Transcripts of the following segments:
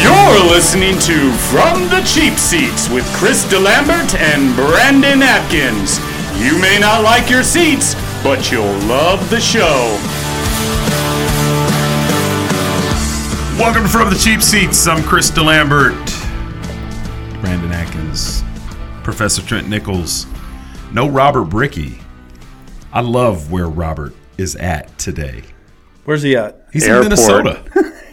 You're listening to From the Cheap Seats with Chris DeLambert and Brandon Atkins. You may not like your seats, but you'll love the show. Welcome to From the Cheap Seats. I'm Chris DeLambert. Brandon Atkins. Professor Trent Nichols. No Robert Bricky. I love where Robert is at today. Where's he at? He's in Minnesota.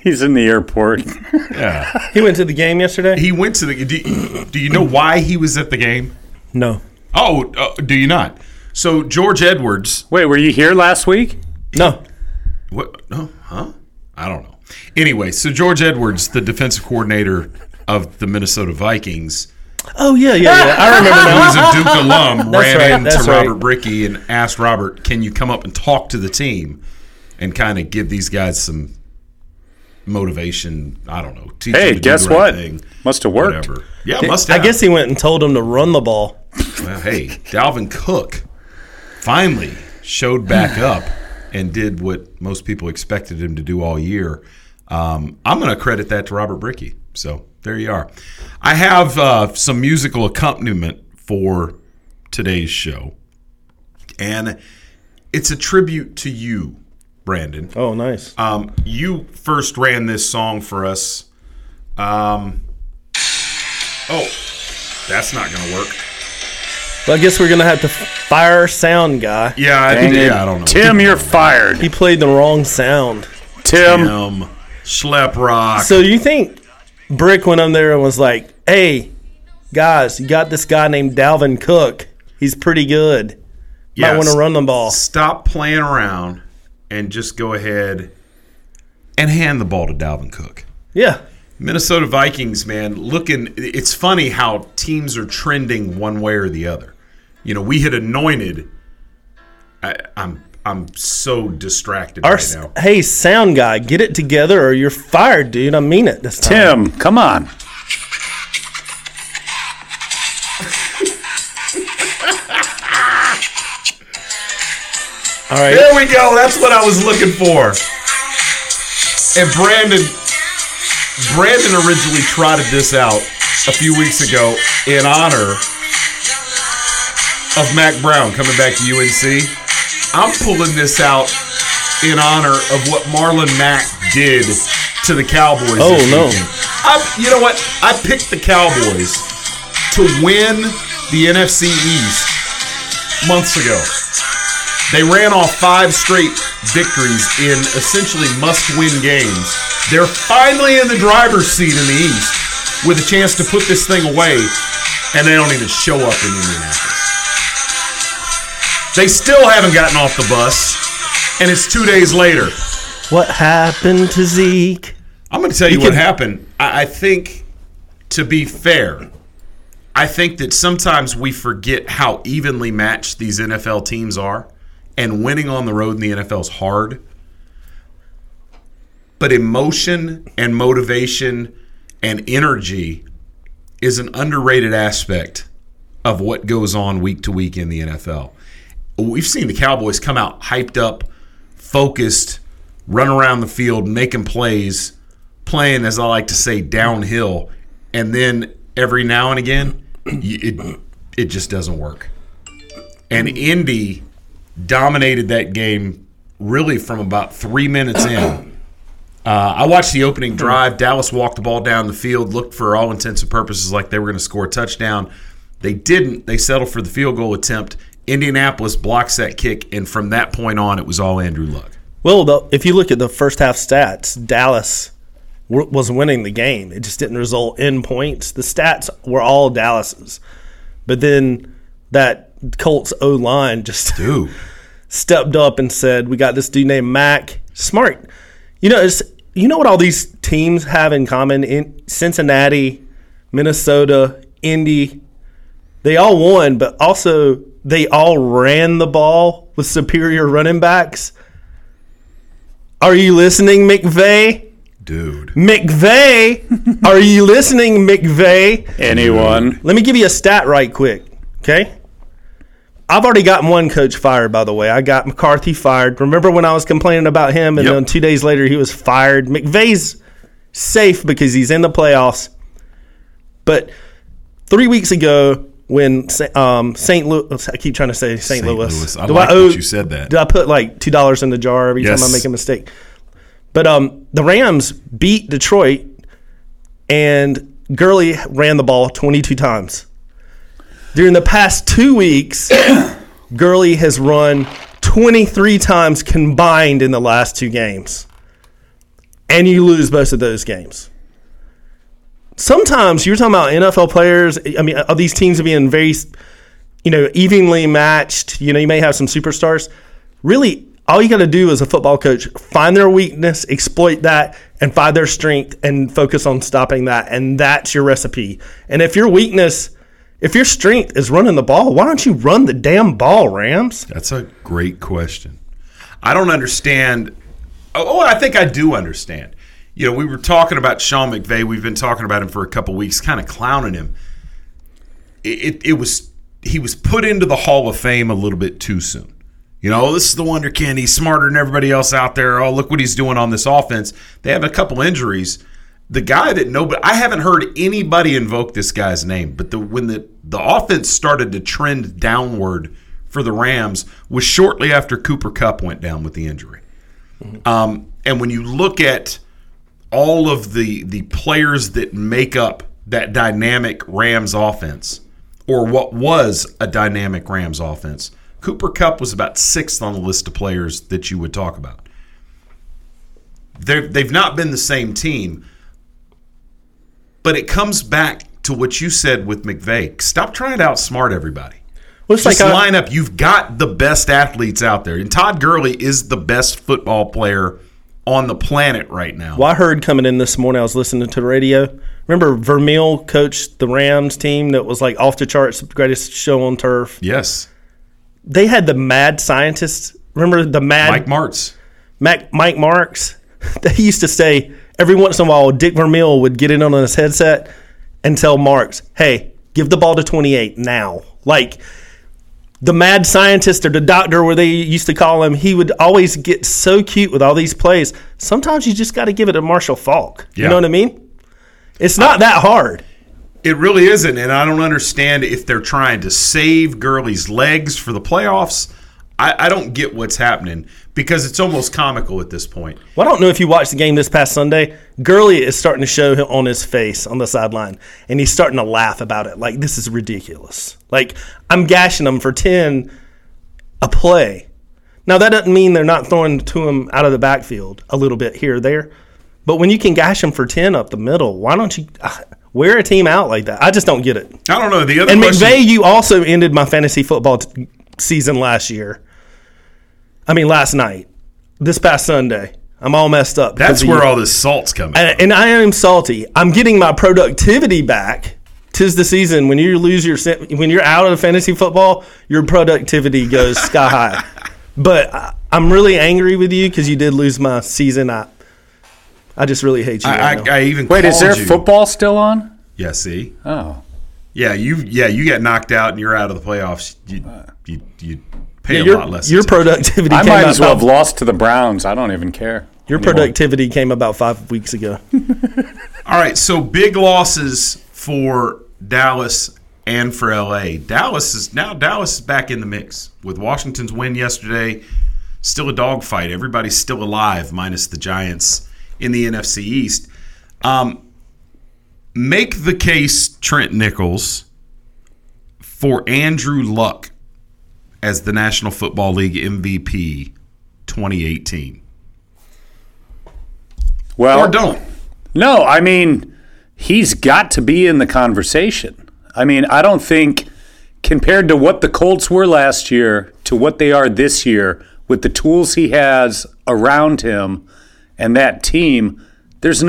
He's in the airport. Yeah. He went to the game yesterday? He went to the game. Do you know why he was at the game? No. Oh, do you not? So, George Edwards. Wait, were you here last week? No. What? No? Huh? I don't know. Anyway, so George Edwards, the defensive coordinator of the Minnesota Vikings. Oh, yeah. I remember now. He was a Duke alum, ran into Robert Bricky and asked Robert, can you come up and talk to the team and kind of give these guys some motivation, I don't know. Hey, guess what? Must have worked. Whatever. Yeah, must have. I guess he went and told him to run the ball. Well, hey, Dalvin Cook finally showed back up and did what most people expected him to do all year. I'm going to credit that to Robert Bricky. So there you are. I have some musical accompaniment for today's show, and it's a tribute to you, Brandon. Oh, nice. You first ran this song for us. Oh, that's not going to work. Well, I guess we're going to have to fire sound guy. Yeah, I don't know. Tim, you're fired. He played the wrong sound. Tim. Schleprock. So you think Brick went on there and was like, hey, guys, you got this guy named Dalvin Cook. He's pretty good. Might want to run the ball. Stop playing around and just go ahead and hand the ball to Dalvin Cook. Yeah. Minnesota Vikings, man, it's funny how teams are trending one way or the other. You know, we had anointed – I'm so distracted right now. Hey, sound guy, get it together or you're fired, dude. I mean it this time. Tim, come on. All right. There we go. That's what I was looking for. And Brandon originally trotted this out a few weeks ago in honor of Mack Brown coming back to UNC. I'm pulling this out in honor of what Marlon Mack did to the Cowboys. Oh, no. You know what? I picked the Cowboys to win the NFC East months ago. They ran off 5 straight victories in essentially must-win games. They're finally in the driver's seat in the East with a chance to put this thing away, and they don't even show up in Indianapolis. They still haven't gotten off the bus, and it's 2 days later. What happened to Zeke? I'm going to tell you what happened. I think, to be fair, I think that sometimes we forget how evenly matched these NFL teams are. And winning on the road in the NFL is hard. But emotion and motivation and energy is an underrated aspect of what goes on week to week in the NFL. We've seen the Cowboys come out hyped up, focused, run around the field, making plays, playing, as I like to say, downhill. And then every now and again, it just doesn't work. And Indy dominated that game really from about 3 minutes in. I watched the opening drive. Dallas walked the ball down the field, looked for all intents and purposes like they were going to score a touchdown. They didn't. They settled for the field goal attempt. Indianapolis blocks that kick, and from that point on, it was all Andrew Luck. Well, if you look at the first half stats, Dallas was winning the game. It just didn't result in points. The stats were all Dallas's. But then that Colts O-line just stepped up and said, we got this dude named Mack. Smart. You know, You know what all these teams have in common? In Cincinnati, Minnesota, Indy, they all won, but also they all ran the ball with superior running backs. Are you listening, McVay? Dude. McVay? Are you listening, McVay? Anyone. Let me give you a stat right quick, okay? I've already gotten one coach fired, by the way. I got McCarthy fired. Remember when I was complaining about him, and then 2 days later he was fired? McVay's safe because he's in the playoffs. But 3 weeks ago, when St. Louis, I keep trying to say St. Louis. I like that you said that. Did I put like $2 in the jar every time I make a mistake? But the Rams beat Detroit, and Gurley ran the ball 22 times. During the past 2 weeks, Gurley has run 23 times combined in the last two games. And you lose both of those games. Sometimes you're talking about NFL players. I mean, are these teams being very, evenly matched? You may have some superstars. Really, all you got to do as a football coach, find their weakness, exploit that, and find their strength and focus on stopping that. And that's your recipe. And if your weakness, if your strength is running the ball, why don't you run the damn ball, Rams? That's a great question. I don't understand. Oh, I think I do understand. We were talking about Sean McVay. We've been talking about him for a couple weeks, kind of clowning him. He was put into the Hall of Fame a little bit too soon. This is the wonder kid. He's smarter than everybody else out there. Oh, look what he's doing on this offense. They have a couple injuries. The guy that I haven't heard anybody invoke this guy's name, but when the offense started to trend downward for the Rams was shortly after Cooper Kupp went down with the injury. Mm-hmm. And when you look at all of the players that make up that dynamic Rams offense, or what was a dynamic Rams offense, Cooper Kupp was about sixth on the list of players that you would talk about. They've not been the same team, but it comes back to what you said with McVay. Stop trying to outsmart everybody. Well, line up. You've got the best athletes out there, and Todd Gurley is the best football player on the planet right now. Well, I heard coming in this morning, I was listening to the radio. Remember Vermeil coached the Rams team that was like off the charts, greatest show on turf? Yes. They had the mad scientists. Remember the mad – Mike Marks. They used to say every once in a while Dick Vermeil would get in on his headset and tell Marks, hey, give the ball to 28 now. Like – the mad scientist or the doctor, where they used to call him, he would always get so cute with all these plays. Sometimes you just got to give it to Marshall Faulk. Yeah. You know what I mean? It's not that hard. It really isn't, and I don't understand if they're trying to save Gurley's legs for the playoffs. I don't get what's happening because it's almost comical at this point. Well, I don't know if you watched the game this past Sunday. Gurley is starting to show him on his face on the sideline, and he's starting to laugh about it. Like, this is ridiculous. Like, I'm gashing him for 10 a play. Now, that doesn't mean they're not throwing to him out of the backfield a little bit here or there. But when you can gash him for 10 up the middle, why don't you wear a team out like that? I just don't get it. I don't know. The other McVay, you also ended my fantasy football season last night. This past Sunday. I'm all messed up. That's where all this salt's coming from. And I am salty. I'm getting my productivity back. 'Tis the season. When you lose when you're out of fantasy football, your productivity goes sky high. But I'm really angry with you because you did lose my season. I just really hate you. Wait, is there football still on? Yeah, see? Oh. Yeah, you got knocked out and you're out of the playoffs. You pay a lot less. Your productivity. I might as well have lost to the Browns. I don't even care. Your productivity came about 5 weeks ago. All right, so big losses for Dallas and for LA. Dallas is back in the mix with Washington's win yesterday. Still a dogfight. Everybody's still alive, minus the Giants in the NFC East. Make the case, Trent Nichols, for Andrew Luck as the National Football League MVP 2018. Well, or don't. No, I mean, he's got to be in the conversation. I mean, I don't think, compared to what the Colts were last year to what they are this year, with the tools he has around him and that team – there's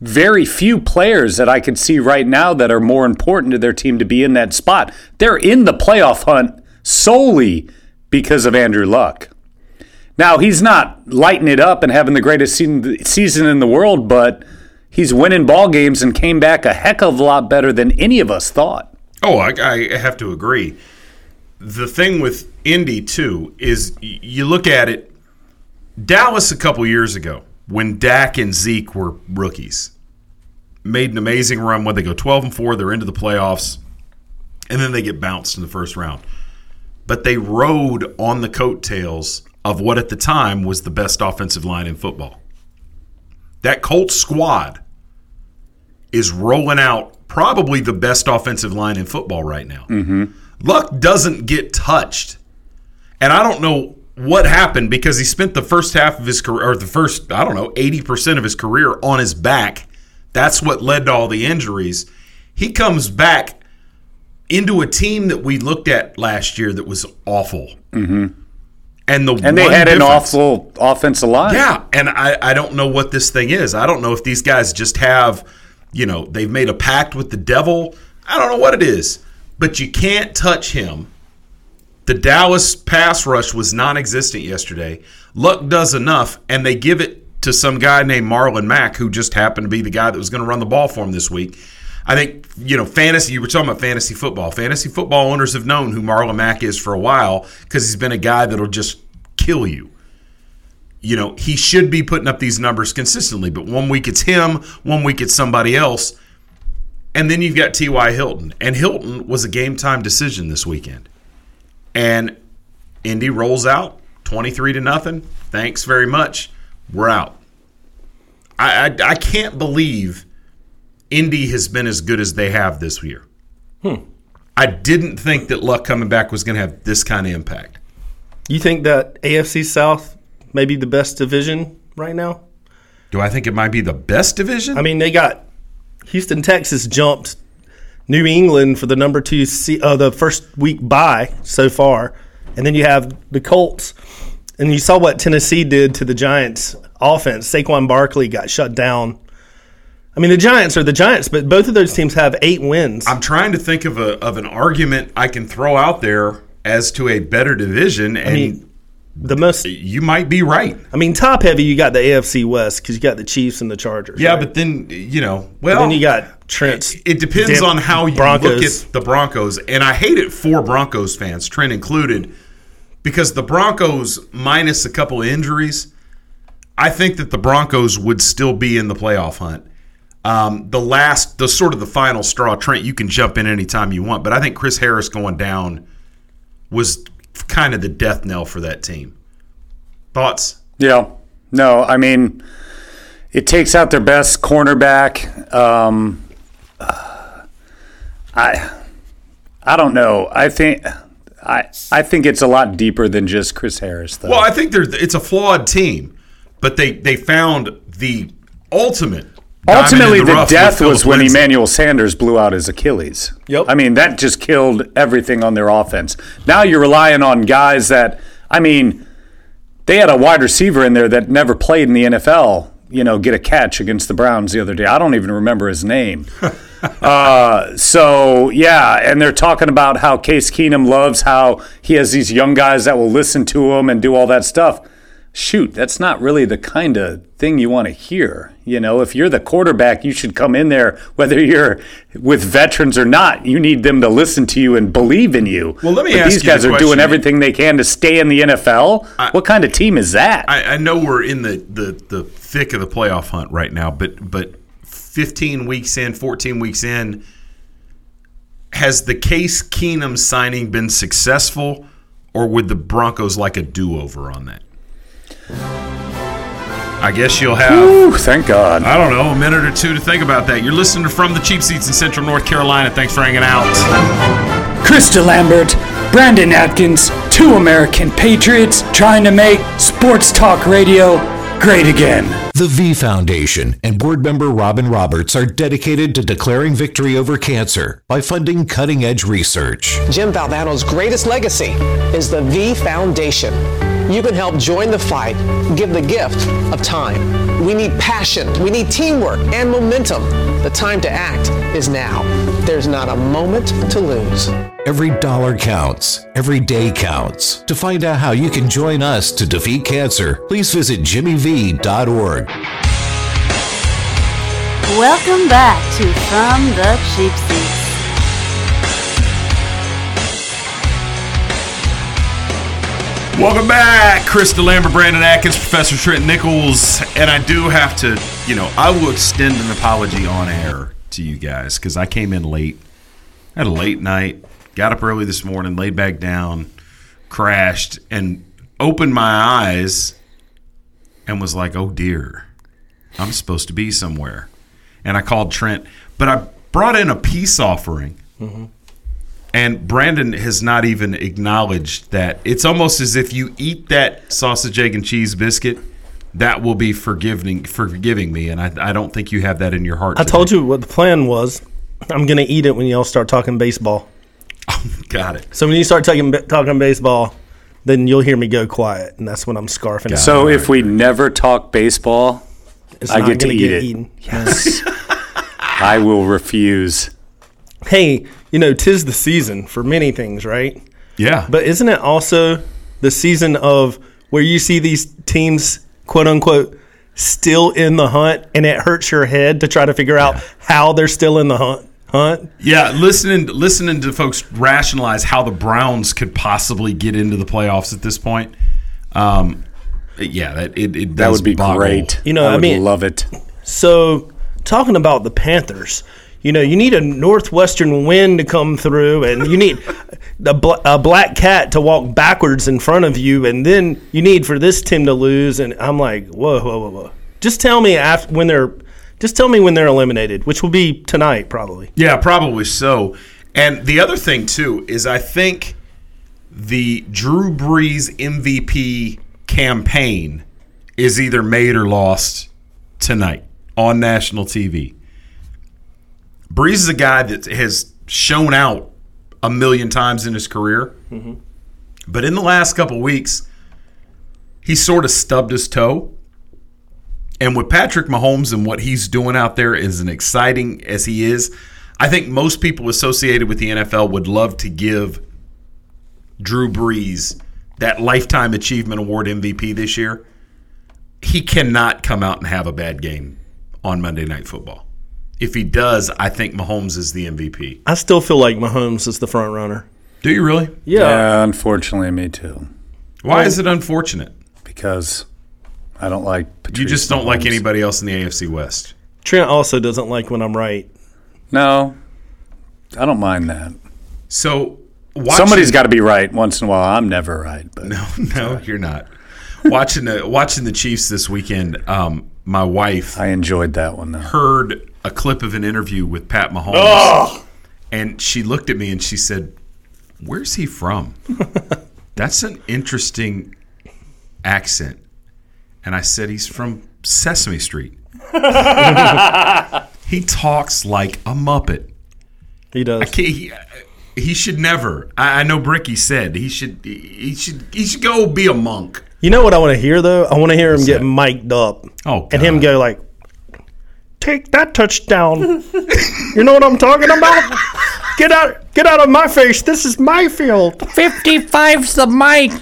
very few players that I could see right now that are more important to their team to be in that spot. They're in the playoff hunt solely because of Andrew Luck. Now, he's not lighting it up and having the greatest season in the world, but he's winning ball games and came back a heck of a lot better than any of us thought. Oh, I have to agree. The thing with Indy, too, is you look at it, Dallas a couple years ago, when Dak and Zeke were rookies, made an amazing run. When they go 12-4, they're into the playoffs, and then they get bounced in the first round. But they rode on the coattails of what at the time was the best offensive line in football. That Colts squad is rolling out probably the best offensive line in football right now. Mm-hmm. Luck doesn't get touched. And I don't know what happened, because he spent the first half of his career, or the first, 80% of his career on his back. That's what led to all the injuries. He comes back into a team that we looked at last year that was awful. Mm-hmm. And they had an awful offensive line. Yeah, and I don't know what this thing is. I don't know if these guys just have, they've made a pact with the devil. I don't know what it is. But you can't touch him. The Dallas pass rush was non-existent yesterday. Luck does enough, and they give it to some guy named Marlon Mack, who just happened to be the guy that was going to run the ball for him this week. I think, fantasy, you were talking about fantasy football. Fantasy football owners have known who Marlon Mack is for a while, because he's been a guy that'll just kill you. He should be putting up these numbers consistently, but one week it's him, one week it's somebody else. And then you've got T.Y. Hilton. And Hilton was a game-time decision this weekend. And Indy rolls out 23-0. Thanks very much. We're out. I can't believe Indy has been as good as they have this year. I didn't think that Luck coming back was going to have this kind of impact. You think that AFC South may be the best division right now? Do I think it might be the best division? I mean, they got Houston, Texas jumped New England for the number 2 the first week bye so far. And then you have the Colts. And you saw what Tennessee did to the Giants' offense. Saquon Barkley got shut down. I mean, the Giants are the Giants, but both of those teams have 8 wins. I'm trying to think of an argument I can throw out there as to a better division, and you might be right. I mean, top heavy, you got the AFC West because you got the Chiefs and the Chargers. Yeah, right? But then then you got Trent's. It depends on how you look at the Broncos, and I hate it for Broncos fans, Trent included, because the Broncos minus a couple of injuries, I think that the Broncos would still be in the playoff hunt. The final straw, Trent, you can jump in anytime you want, but I think Chris Harris going down was kind of the death knell for that team. Thoughts? Yeah. No, I mean, it takes out their best cornerback. I don't know. I think it's a lot deeper than just Chris Harris, though. Well, I think it's a flawed team, but they found the ultimate. Ultimately, the death was when Emmanuel Sanders blew out his Achilles. Yep. I mean, that just killed everything on their offense. Now you're relying on guys that, they had a wide receiver in there that never played in the NFL, get a catch against the Browns the other day. I don't even remember his name. And they're talking about how Case Keenum loves how he has these young guys that will listen to him and do all that stuff. Shoot, that's not really the kind of thing you want to hear. If you're the quarterback, you should come in there, whether you're with veterans or not. You need them to listen to you and believe in you. Well, let me ask you. These guys are doing everything they can to stay in the NFL. What kind of team is that? I know we're in the thick of the playoff hunt right now, but 15 weeks in, 14 weeks in, has the Case Keenum signing been successful, or would the Broncos like a do-over on that? I guess you'll have, thank God, I don't know, a minute or two to think about that. You're listening to From the Cheap Seats in Central North Carolina. Thanks for hanging out. Chris DeLambert, Brandon Atkins, 2 American patriots trying to make sports talk radio great again. The V Foundation and board member Robin Roberts are dedicated to declaring victory over cancer by funding cutting-edge research. Jim Valvano's greatest legacy is the V Foundation. you can help join the fight. Give the gift of time. We need passion. We need teamwork and momentum. The time to act is now. There's not a moment to lose. Every dollar counts. Every day counts. To find out how you can join us to defeat cancer, please visit jimmyv.org. Welcome back to From the Cheap Seats. Welcome back, Chris DeLambert, Brandon Atkins, Professor Trent Nichols, and I do have to, I will extend an apology on air to you guys because I came in late, had a late night, got up early this morning, laid back down, crashed, and opened my eyes and was like, oh dear, I'm supposed to be somewhere. And I called Trent, but I brought in a peace offering. Mm-hmm. And Brandon has not even acknowledged that. It's almost as if you eat that sausage, egg, and cheese biscuit, that will be forgiving me. And I don't think you have that in your heart. I told you what the plan was. I'm going to eat it when y'all start talking baseball. Got it. So when you start talking baseball, then you'll hear me go quiet. And that's when I'm scarfing. So if we never talk baseball, I get to eat it. Yes. I will refuse. Hey, 'tis the season for many things, right? Yeah. But isn't it also the season of where you see these teams, quote unquote, still in the hunt, and it hurts your head to try to figure out how they're still in the hunt? Yeah, listening to folks rationalize how the Browns could possibly get into the playoffs at this point. That would be great. I would love it. So, talking about the Panthers, you need a northwestern wind to come through, and you need a black cat to walk backwards in front of you, and then you need for this team to lose. And I'm like, whoa! Just tell me when they're eliminated, which will be tonight, probably. Yeah, probably so. And the other thing too is I think the Drew Brees MVP campaign is either made or lost tonight on national TV. Brees is a guy that has shown out a million times in his career. Mm-hmm. But in the last couple of weeks, he sort of stubbed his toe. And with Patrick Mahomes and what he's doing out there, as exciting as he is, I think most people associated with the NFL would love to give Drew Brees that Lifetime Achievement Award MVP this year. He cannot come out and have a bad game on Monday Night Football. If he does, I think Mahomes is the MVP. I still feel like Mahomes is the front runner. Do you really? Yeah, unfortunately, me too. Why is it unfortunate? Because I don't like Patrice. You just don't Mahomes. Like anybody else in the AFC West. Trent also doesn't like when I'm right. No, I don't mind that. So somebody's got to be right once in a while. I'm never right. But no, you're not. Watching the Chiefs this weekend, my wife. I enjoyed that one, though. Heard a clip of an interview with Pat Mahomes, and she looked at me and she said, "Where's he from? That's an interesting accent." And I said, "He's from Sesame Street." He talks like a Muppet. He does. He should never. I know Bricky said he should go be a monk. You know what I want to hear though? I want to hear him get mic'd up and him go like, "Take that touchdown." You know what I'm talking about? Get out of my face. This is my field. 55's the mic.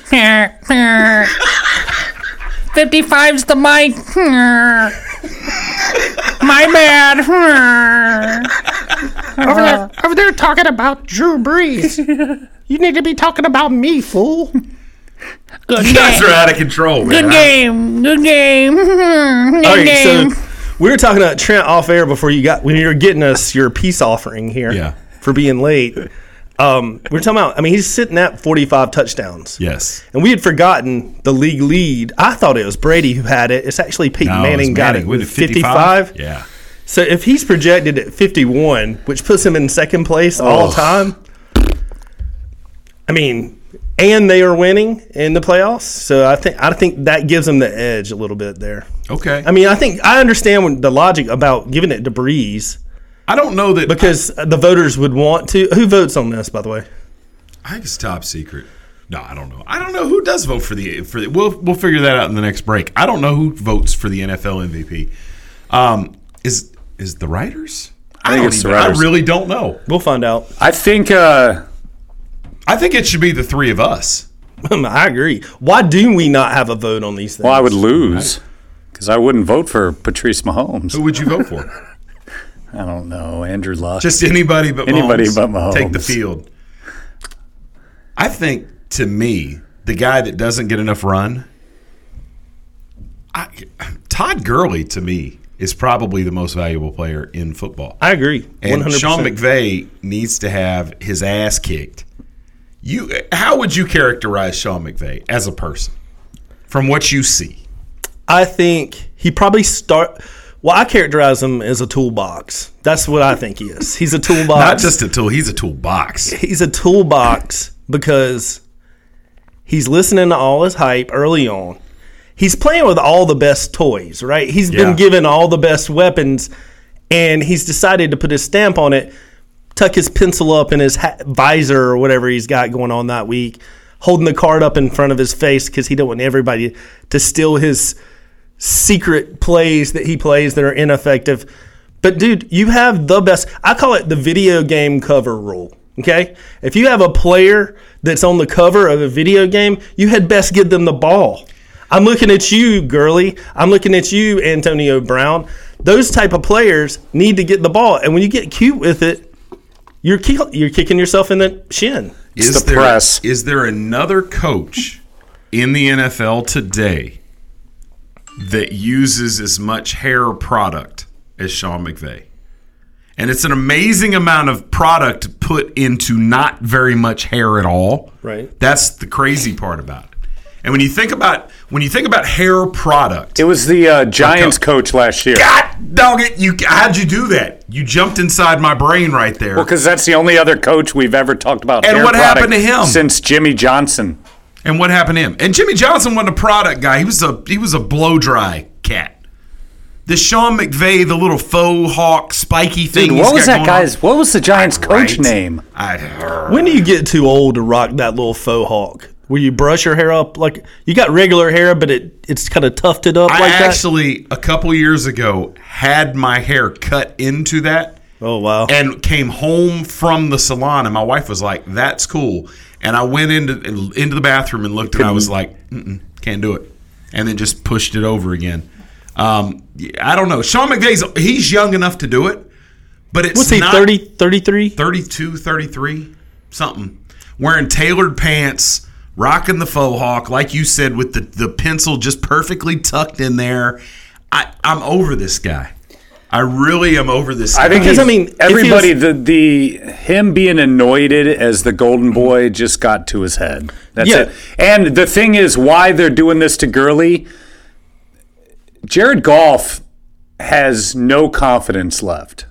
55's the mic. My bad. Over there talking about Drew Brees. You need to be talking about me, fool. Good you guys game. Are out of control, man. Good game. So we were talking about Trent off air before when you were getting us your peace offering here for being late. We were talking about, he's sitting at 45 touchdowns. Yes. And we had forgotten the league lead. I thought it was Brady who had it. It's actually Peyton Manning got it with 55. Yeah. So if he's projected at 51, which puts him in second place all time, and they are winning in the playoffs, so I think that gives them the edge a little bit there. Okay. I understand the logic about giving it to Brees. I don't know that because the voters would want to. Who votes on this, by the way? I think it's top secret. No, I don't know. I don't know who does vote for the We'll figure that out in the next break. I don't know who votes for the NFL MVP. Is the writers? I think it's the writers. I really don't know. We'll find out. I think it should be the three of us. I agree. Why do we not have a vote on these things? Well, I would lose because I wouldn't vote for Patrice Mahomes. Who would you vote for? I don't know. Andrew Luck. Just anybody but Mahomes. Anybody but Mahomes. Take the field. I think, to me, the guy that doesn't get enough run, Todd Gurley, to me, is probably the most valuable player in football. I agree, 100%. And Sean McVay needs to have his ass kicked. How would you characterize Sean McVay as a person from what you see? I think he probably I characterize him as a toolbox. That's what I think he is. He's a toolbox. Not just a tool. He's a toolbox. He's a toolbox because he's listening to all his hype early on. He's playing with all the best toys, right? He's been given all the best weapons, and he's decided to put his stamp on it. Tuck his pencil up in his visor or whatever he's got going on that week, holding the card up in front of his face because he don't want everybody to steal his secret plays that he plays that are ineffective. But, dude, you have the best. I call it the video game cover rule, okay? If you have a player that's on the cover of a video game, you had best give them the ball. I'm looking at you, Gurley. I'm looking at you, Antonio Brown. Those type of players need to get the ball. And when you get cute with it, you're kicking yourself in the shin. It's the press. Is there another coach in the NFL today that uses as much hair product as Sean McVay? And it's an amazing amount of product put into not very much hair at all. Right. That's the crazy part about it. And when you think about hair product, it was the Giants coach last year. God dog it! How'd you do that? You jumped inside my brain right there. Well, because that's the only other coach we've ever talked about. And what happened to him since Jimmy Johnson? And what happened to him? And Jimmy Johnson wasn't a product guy. He was a blow dry cat. The Sean McVay, the little faux hawk spiky thing. Dude, what was that guy's? What was the Giants coach name? When do you get too old to rock that little faux hawk? Where you brush your hair up like you got regular hair, but it's kind of tufted up like that? I actually, a couple years ago, had my hair cut into that. Oh, wow. And came home from the salon, and my wife was like, that's cool. And I went into the bathroom and looked, and I was like, can't do it. And then just pushed it over again. I don't know. Sean McVay's, he's young enough to do it, but it's not. 30, 33? 32, 33, something. Wearing tailored pants. Rocking the faux hawk, like you said, with the pencil just perfectly tucked in there. I'm over this guy. I really am over this guy. I think because, everybody, him being anointed as the golden boy just got to his head. That's it. And the thing is why they're doing this to Gurley, Jared Goff has no confidence left.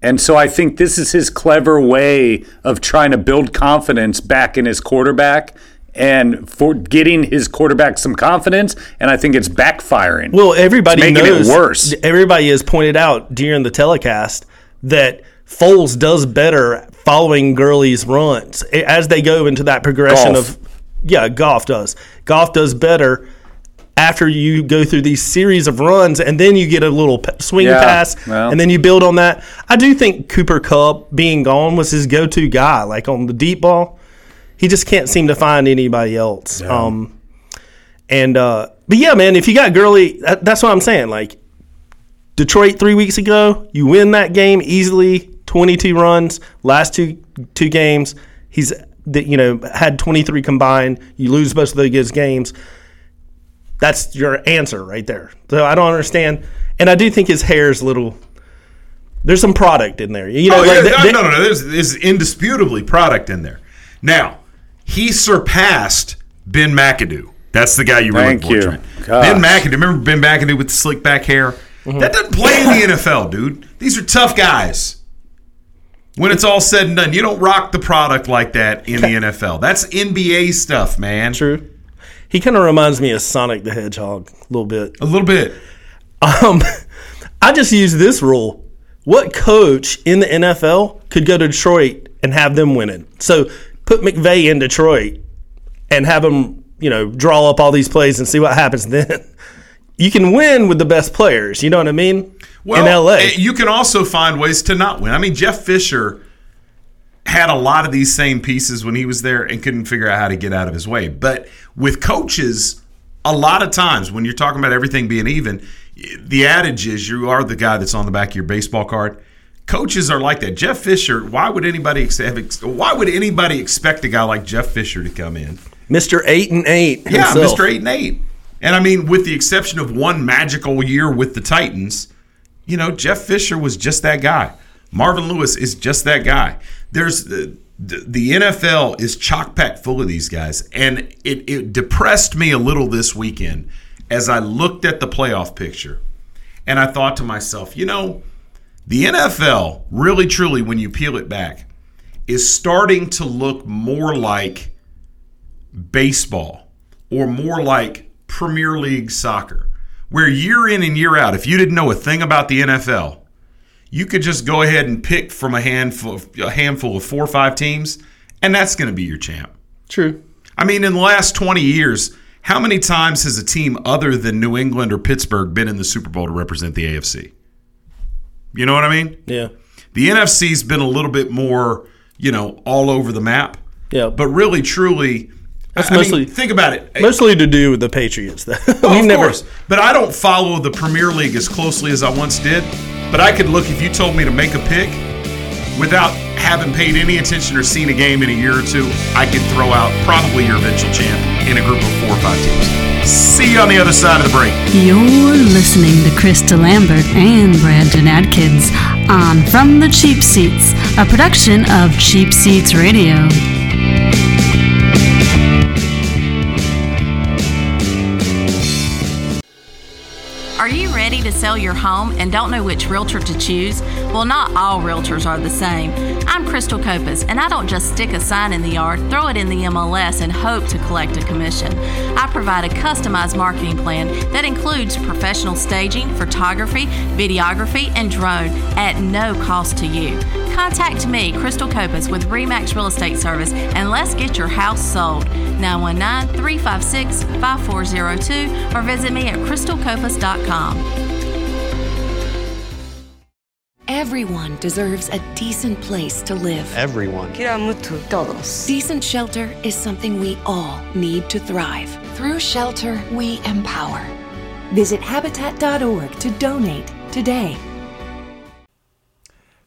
And so I think this is his clever way of trying to build confidence back in his quarterback and for getting his quarterback some confidence, and I think it's backfiring. Well, everybody knows. It worse. Everybody has pointed out during the telecast that Foles does better following Gurley's runs as they go into that progression Goff does. Goff does better after you go through these series of runs, and then you get a little swing pass, and then you build on that. I do think Cooper Kupp being gone was his go-to guy, like on the deep ball. He just can't seem to find anybody else. Yeah. But yeah, man, if you got Gurley, that's what I'm saying. Like Detroit 3 weeks ago, you win that game easily, 22 runs. Last two games, he's had 23 combined. You lose both of those games. That's your answer right there. So I don't understand, and I do think his hair's a little. There's some product in there. No. There's indisputably product in there. Now. He surpassed Ben McAdoo. That's the guy you were looking for, Trent. Ben McAdoo. Remember Ben McAdoo with the slick back hair? Mm-hmm. That doesn't play in the NFL, dude. These are tough guys. When it's all said and done, you don't rock the product like that in the NFL. That's NBA stuff, man. True. He kind of reminds me of Sonic the Hedgehog a little bit. A little bit. I just use this rule. What coach in the NFL could go to Detroit and have them winning? So put McVay in Detroit, and have them, you know, draw up all these plays and see what happens then. You can win with the best players, you know what I mean, well, in L.A. You can also find ways to not win. I mean, Jeff Fisher had a lot of these same pieces when he was there and couldn't figure out how to get out of his way. But with coaches, a lot of times when you're talking about everything being even, the adage is you are the guy that's on the back of your baseball card. Coaches are like that. Jeff Fisher, why would anybody expect a guy like Jeff Fisher to come in? Mr. 8-8 himself. Yeah, Mr. 8-8. And, I mean, with the exception of one magical year with the Titans, you know, Jeff Fisher was just that guy. Marvin Lewis is just that guy. There's the NFL is chock-packed full of these guys. And it depressed me a little this weekend as I looked at the playoff picture. And I thought to myself, you know, the NFL, really, truly, when you peel it back, is starting to look more like baseball or more like Premier League soccer, where year in and year out, if you didn't know a thing about the NFL, you could just go ahead and pick from a handful of 4 or 5 teams, and that's going to be your champ. True. I mean, in the last 20 years, how many times has a team other than New England or Pittsburgh been in the Super Bowl to represent the AFC? You know what I mean? Yeah. The NFC's been a little bit more, you know, all over the map. Yeah. But really, truly, that's mostly, think about it. Mostly to do with the Patriots, though. Of course. But I don't follow the Premier League as closely as I once did. But I could look, if you told me to make a pick without having paid any attention or seen a game in a year or two, I could throw out probably your eventual champ in a group of 4 or 5 teams. See you on the other side of the break. You're listening to Chris DeLambert and Brandon Atkins on From the Cheap Seats, a production of Cheap Seats Radio. Are you ready to sell your home and don't know which realtor to choose? Well, not all realtors are the same. I'm Crystal Copas, and I don't just stick a sign in the yard, throw it in the MLS, and hope to collect a commission. I provide a customized marketing plan that includes professional staging, photography, videography, and drone at no cost to you. Contact me, Crystal Copas, with RE/MAX Real Estate Service, and let's get your house sold. 919-356-5402 or visit me at crystalcopas.com. Everyone deserves a decent place to live. Everyone. Queremos todos. Decent shelter is something we all need to thrive. Through shelter, we empower. Visit Habitat.org to donate today.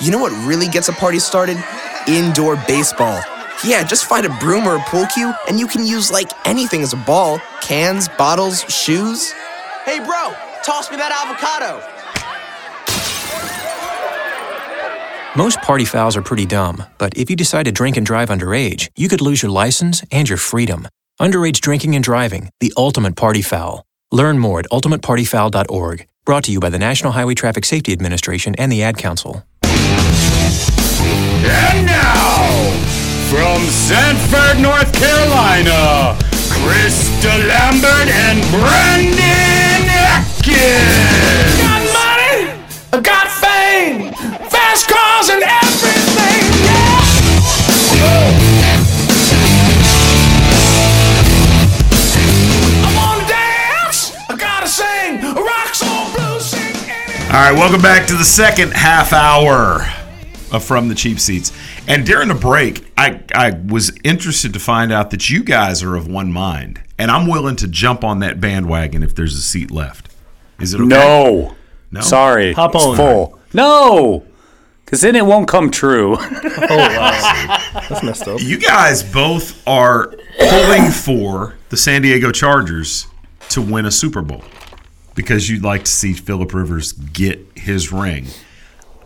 You know what really gets a party started? Indoor baseball. Yeah, just find a broom or a pool cue, and you can use, like, anything as a ball. Cans, bottles, shoes. Hey, bro, toss me that avocado. Most party fouls are pretty dumb, but if you decide to drink and drive underage, you could lose your license and your freedom. Underage drinking and driving, the ultimate party foul. Learn more at ultimatepartyfoul.org. Brought to you by the National Highway Traffic Safety Administration and the Ad Council. And now, from Sanford, North Carolina, Chris DeLambert and Brandon Atkins. Got money, got fame, fast cars and everything, yeah. I wanna dance, I gotta sing, rock, soul, blues, sing anything. All right, welcome back to the second half hour from the Cheap Seats. And during the break, I was interested to find out that you guys are of one mind, and I'm willing to jump on that bandwagon if there's a seat left. Is it okay? No. Sorry. Hop on. It's full. No. Because then it won't come true. Oh, wow. That's messed up. You guys both are pulling for the San Diego Chargers to win a Super Bowl because you'd like to see Philip Rivers get his ring.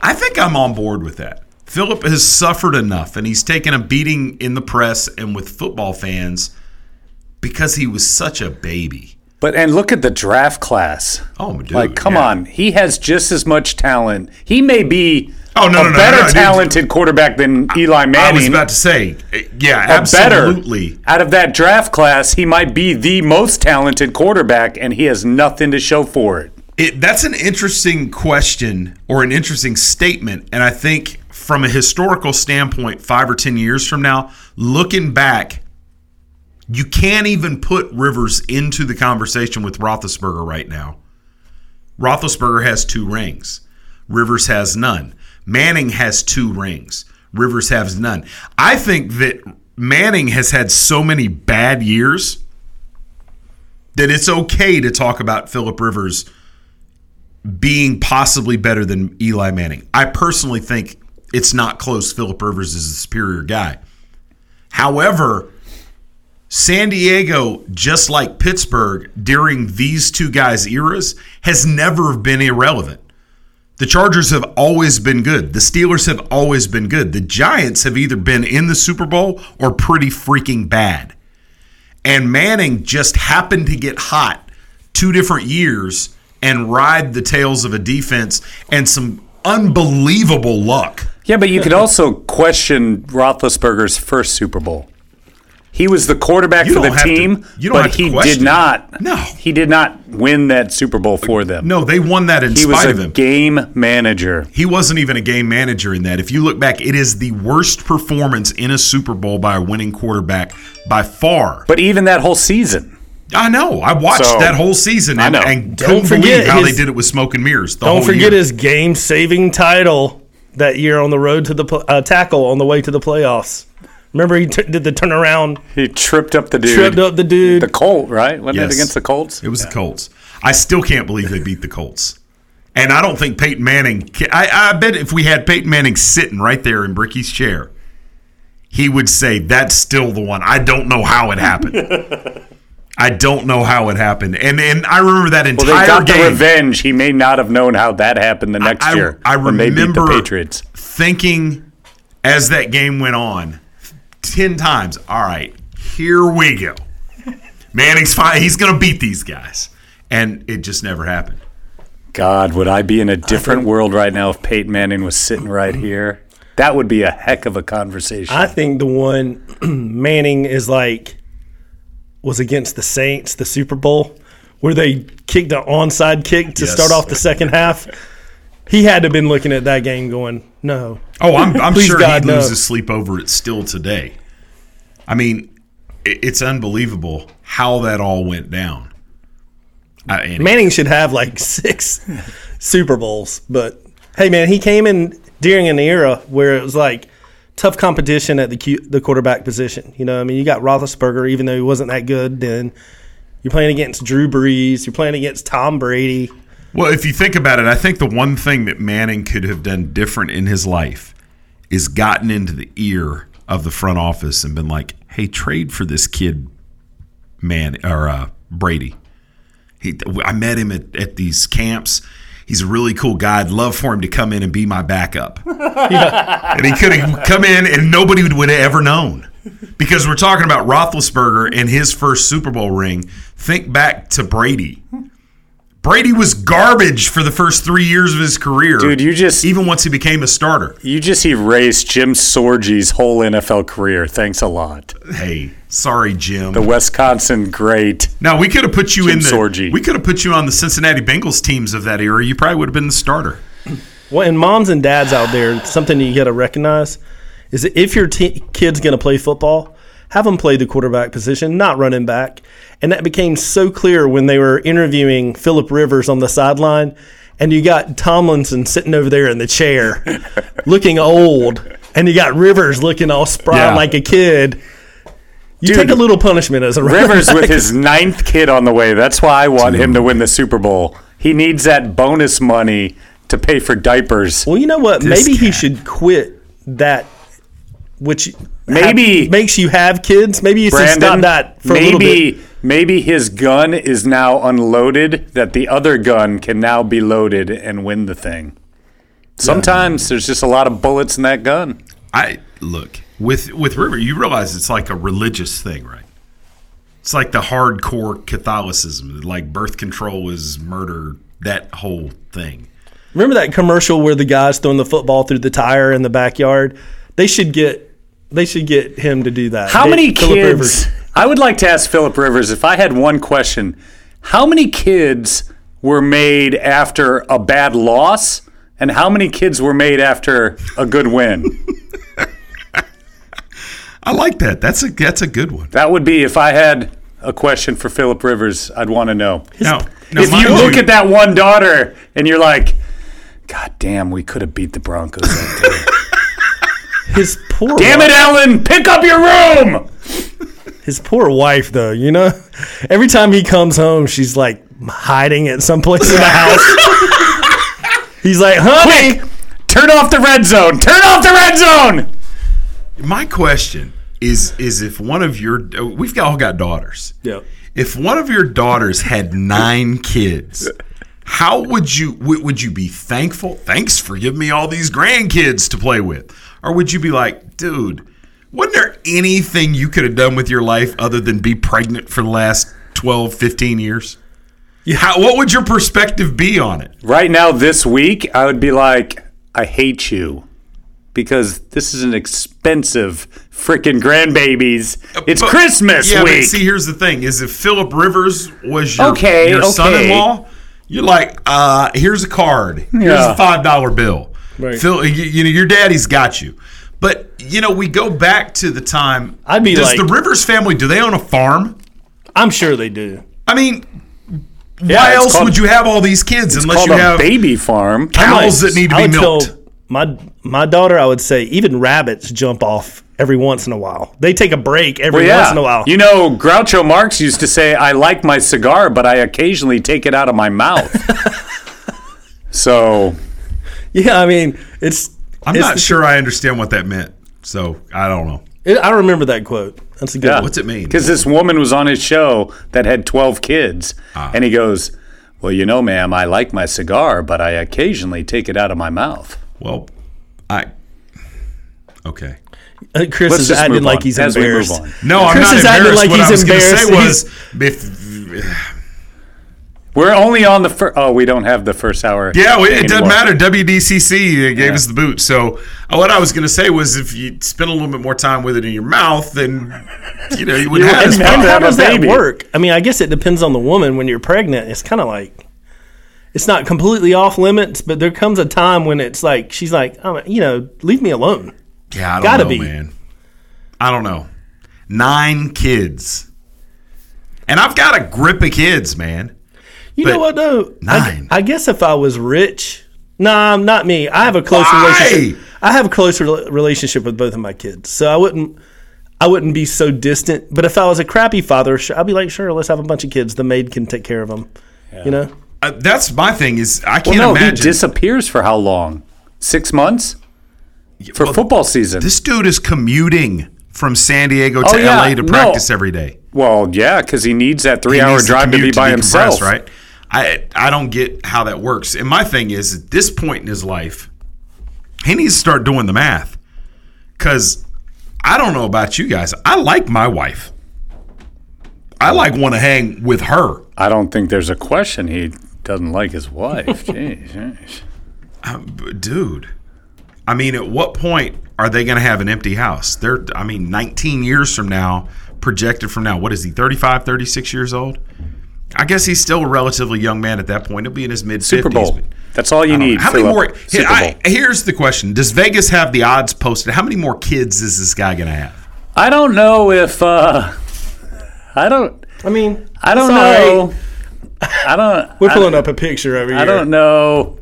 I think I'm on board with that. Philip has suffered enough, and he's taken a beating in the press and with football fans because he was such a baby. But and look at the draft class. Oh, dude, like come on, he has just as much talent. He may be a better talented quarterback than Eli Manning. I was about to say, absolutely. Better. Out of that draft class, he might be the most talented quarterback, and he has nothing to show for it. That's an interesting question or an interesting statement, and I think from a historical standpoint, 5 or 10 years from now, looking back, you can't even put Rivers into the conversation with Roethlisberger right now. Roethlisberger has 2 rings. Rivers has none. Manning has 2 rings. Rivers has none. I think that Manning has had so many bad years that it's okay to talk about Philip Rivers being possibly better than Eli Manning. I personally think it's not close. Philip Rivers is a superior guy. However, San Diego, just like Pittsburgh, during these two guys' eras, has never been irrelevant. The Chargers have always been good. The Steelers have always been good. The Giants have either been in the Super Bowl or pretty freaking bad. And Manning just happened to get hot 2 different years and ride the tails of a defense and some unbelievable luck. Yeah, but you could also question Roethlisberger's first Super Bowl. He was the quarterback for the team, but he did not. No, he did not win that Super Bowl for them. No, they won that in spite of him. He was a game manager. He wasn't even a game manager in that. If you look back, it is the worst performance in a Super Bowl by a winning quarterback by far. But even that whole season. I know. I watched that whole season and couldn't believe how they did it with smoke and mirrors. Don't forget his game-saving title that year on the road to the tackle on the way to the playoffs. Remember, he did the turnaround. He tripped up the dude. The Colt, right? Wasn't it against the Colts? It was the Colts. I still can't believe they beat the Colts. And I don't think Peyton Manning – I bet if we had Peyton Manning sitting right there in Bricky's chair, he would say, that's still the one. I don't know how it happened. I don't know how it happened. And I remember that entire game. Well, they got the revenge. He may not have known how that happened the next year. I remember thinking as that game went on, 10 times. All right, here we go. Manning's fine. He's going to beat these guys. And it just never happened. God, would I be in a different world right now if Peyton Manning was sitting right here? That would be a heck of a conversation. I think the one Manning is like was against the Saints, the Super Bowl, where they kicked an onside kick to start off the second half. He had to have been looking at that game going, no. Oh, I'm sure he'd lose his sleep over it still today. I mean, it's unbelievable how that all went down. Manning should have like 6 Super Bowls. But, hey, man, he came in during an era where it was like tough competition at the quarterback position. You know, I mean, you got Roethlisberger, even though he wasn't that good then. You're playing against Drew Brees. You're playing against Tom Brady. Well, if you think about it, I think the one thing that Manning could have done different in his life is gotten into the ear of the front office and been like, hey, trade for this kid, Brady. I met him at these camps. He's a really cool guy. I'd love for him to come in and be my backup. Yeah. And he could have come in and nobody would have ever known. Because we're talking about Roethlisberger and his first Super Bowl ring. Think back to Brady. Brady was garbage for the first 3 years of his career. Dude, even once he became a starter. You just erased Jim Sorge's whole NFL career. Thanks a lot. Hey, sorry, Jim. The Wisconsin great. Now we could have put you Sorge. We could have put you on the Cincinnati Bengals teams of that era. You probably would have been the starter. Well, and moms and dads out there, something you got to recognize is that if your kid's going to play football, have them play the quarterback position, not running back. And that became so clear when they were interviewing Philip Rivers on the sideline, and you got Tomlinson sitting over there in the chair looking old, and you got Rivers looking all spry like a kid. Take a little punishment as a running Rivers back. With his 9th kid on the way. That's why I want him to win the Super Bowl. He needs that bonus money to pay for diapers. Well, you know what? Maybe he should quit that, which maybe makes you have kids. Maybe you should stop that for a little bit. Maybe his gun is now unloaded, that the other gun can now be loaded and win the thing. Sometimes there's just a lot of bullets in that gun. With River, you realize it's like a religious thing, right? It's like the hardcore Catholicism, like birth control is murder, that whole thing. Remember that commercial where the guy's throwing the football through the tire in the backyard? They should get him to do that. How many kids? I would like to ask Philip Rivers, if I had one question, how many kids were made after a bad loss, and how many kids were made after a good win? I like that. That's a good one. That would be, if I had a question for Philip Rivers, I'd want to know. Now, if you look at that one daughter and you're like, God damn, we could have beat the Broncos that day. His poor damn wife. It, Ellen, pick up your room. His poor wife, though, you know? Every time he comes home, she's like hiding at someplace in the house. He's like, honey, quick, turn off the red zone. Turn off the red zone. My question is if one of your – we've all got daughters. Yeah. If one of your daughters had 9 kids, how would you be thankful? Thanks for giving me all these grandkids to play with. Or would you be like, dude, wasn't there anything you could have done with your life other than be pregnant for the last 12, 15 years? Yeah. What would your perspective be on it? Right now this week, I would be like, I hate you. Because this is an expensive freaking grandbabies. It's Christmas week. But see, here's the thing: is if Philip Rivers was your son-in-law, you're like, here's a card. Yeah. Here's a $5 bill. Right. Phil, your daddy's got you. But we go back to the time. I'd be like, does the Rivers family? Do they own a farm? I'm sure they do. I mean, why else would you have all these kids unless you have a baby farm? Cows that need to be milked. My daughter, I would say, even rabbits jump off every once in a while. They take a break every once in a while. Groucho Marx used to say, I like my cigar, but I occasionally take it out of my mouth. So. Yeah, I mean, I'm not sure I understand what that meant. So, I don't know. I remember that quote. That's a good one. What's it mean? Because this woman was on his show that had 12 kids. And he goes, well, ma'am, I like my cigar, but I occasionally take it out of my mouth. Well, okay. Chris is acting like he's embarrassed. No, I'm not embarrassed. What I was going to say was, we're only on the first. Oh, we don't have the first hour. Yeah, it doesn't matter. WDCC gave us the boot. So what I was going to say was, if you spend a little bit more time with it in your mouth, then you wouldn't have this problem. How does that work? I mean, I guess it depends on the woman. When you're pregnant, it's kind of like. It's not completely off limits, but there comes a time when it's like, she's like, oh, leave me alone. Yeah, I don't know, man. I don't know. 9 kids. And I've got a grip of kids, man. You know what, though? 9. I guess if I was rich. Nah, not me. I have a close relationship. I have a close relationship with both of my kids. So I wouldn't be so distant. But if I was a crappy father, I'd be like, sure, let's have a bunch of kids. The maid can take care of them, you know? That's my thing is I can't imagine. He disappears for how long? 6 months? For football season. This dude is commuting from San Diego to L.A. to practice every day. Well, yeah, because he needs that 3-hour drive to be by himself. Right? I don't get how that works. And my thing is, at this point in his life, he needs to start doing the math. Because I don't know about you guys. I like my wife. I want to hang with her. I don't think there's a question he doesn't like his wife. Jeez. Dude, I mean, at what point are they going to have an empty house? 19 years from now, projected from now, what is he, 35, 36 years old? I guess he's still a relatively young man at that point. He'll be in his mid-50s. Super Bowl. That's all you need. How many more? Here's the question. Does Vegas have the odds posted? How many more kids is this guy going to have? I don't know if I don't know. Right. I don't. We're pulling up a picture over here. I don't know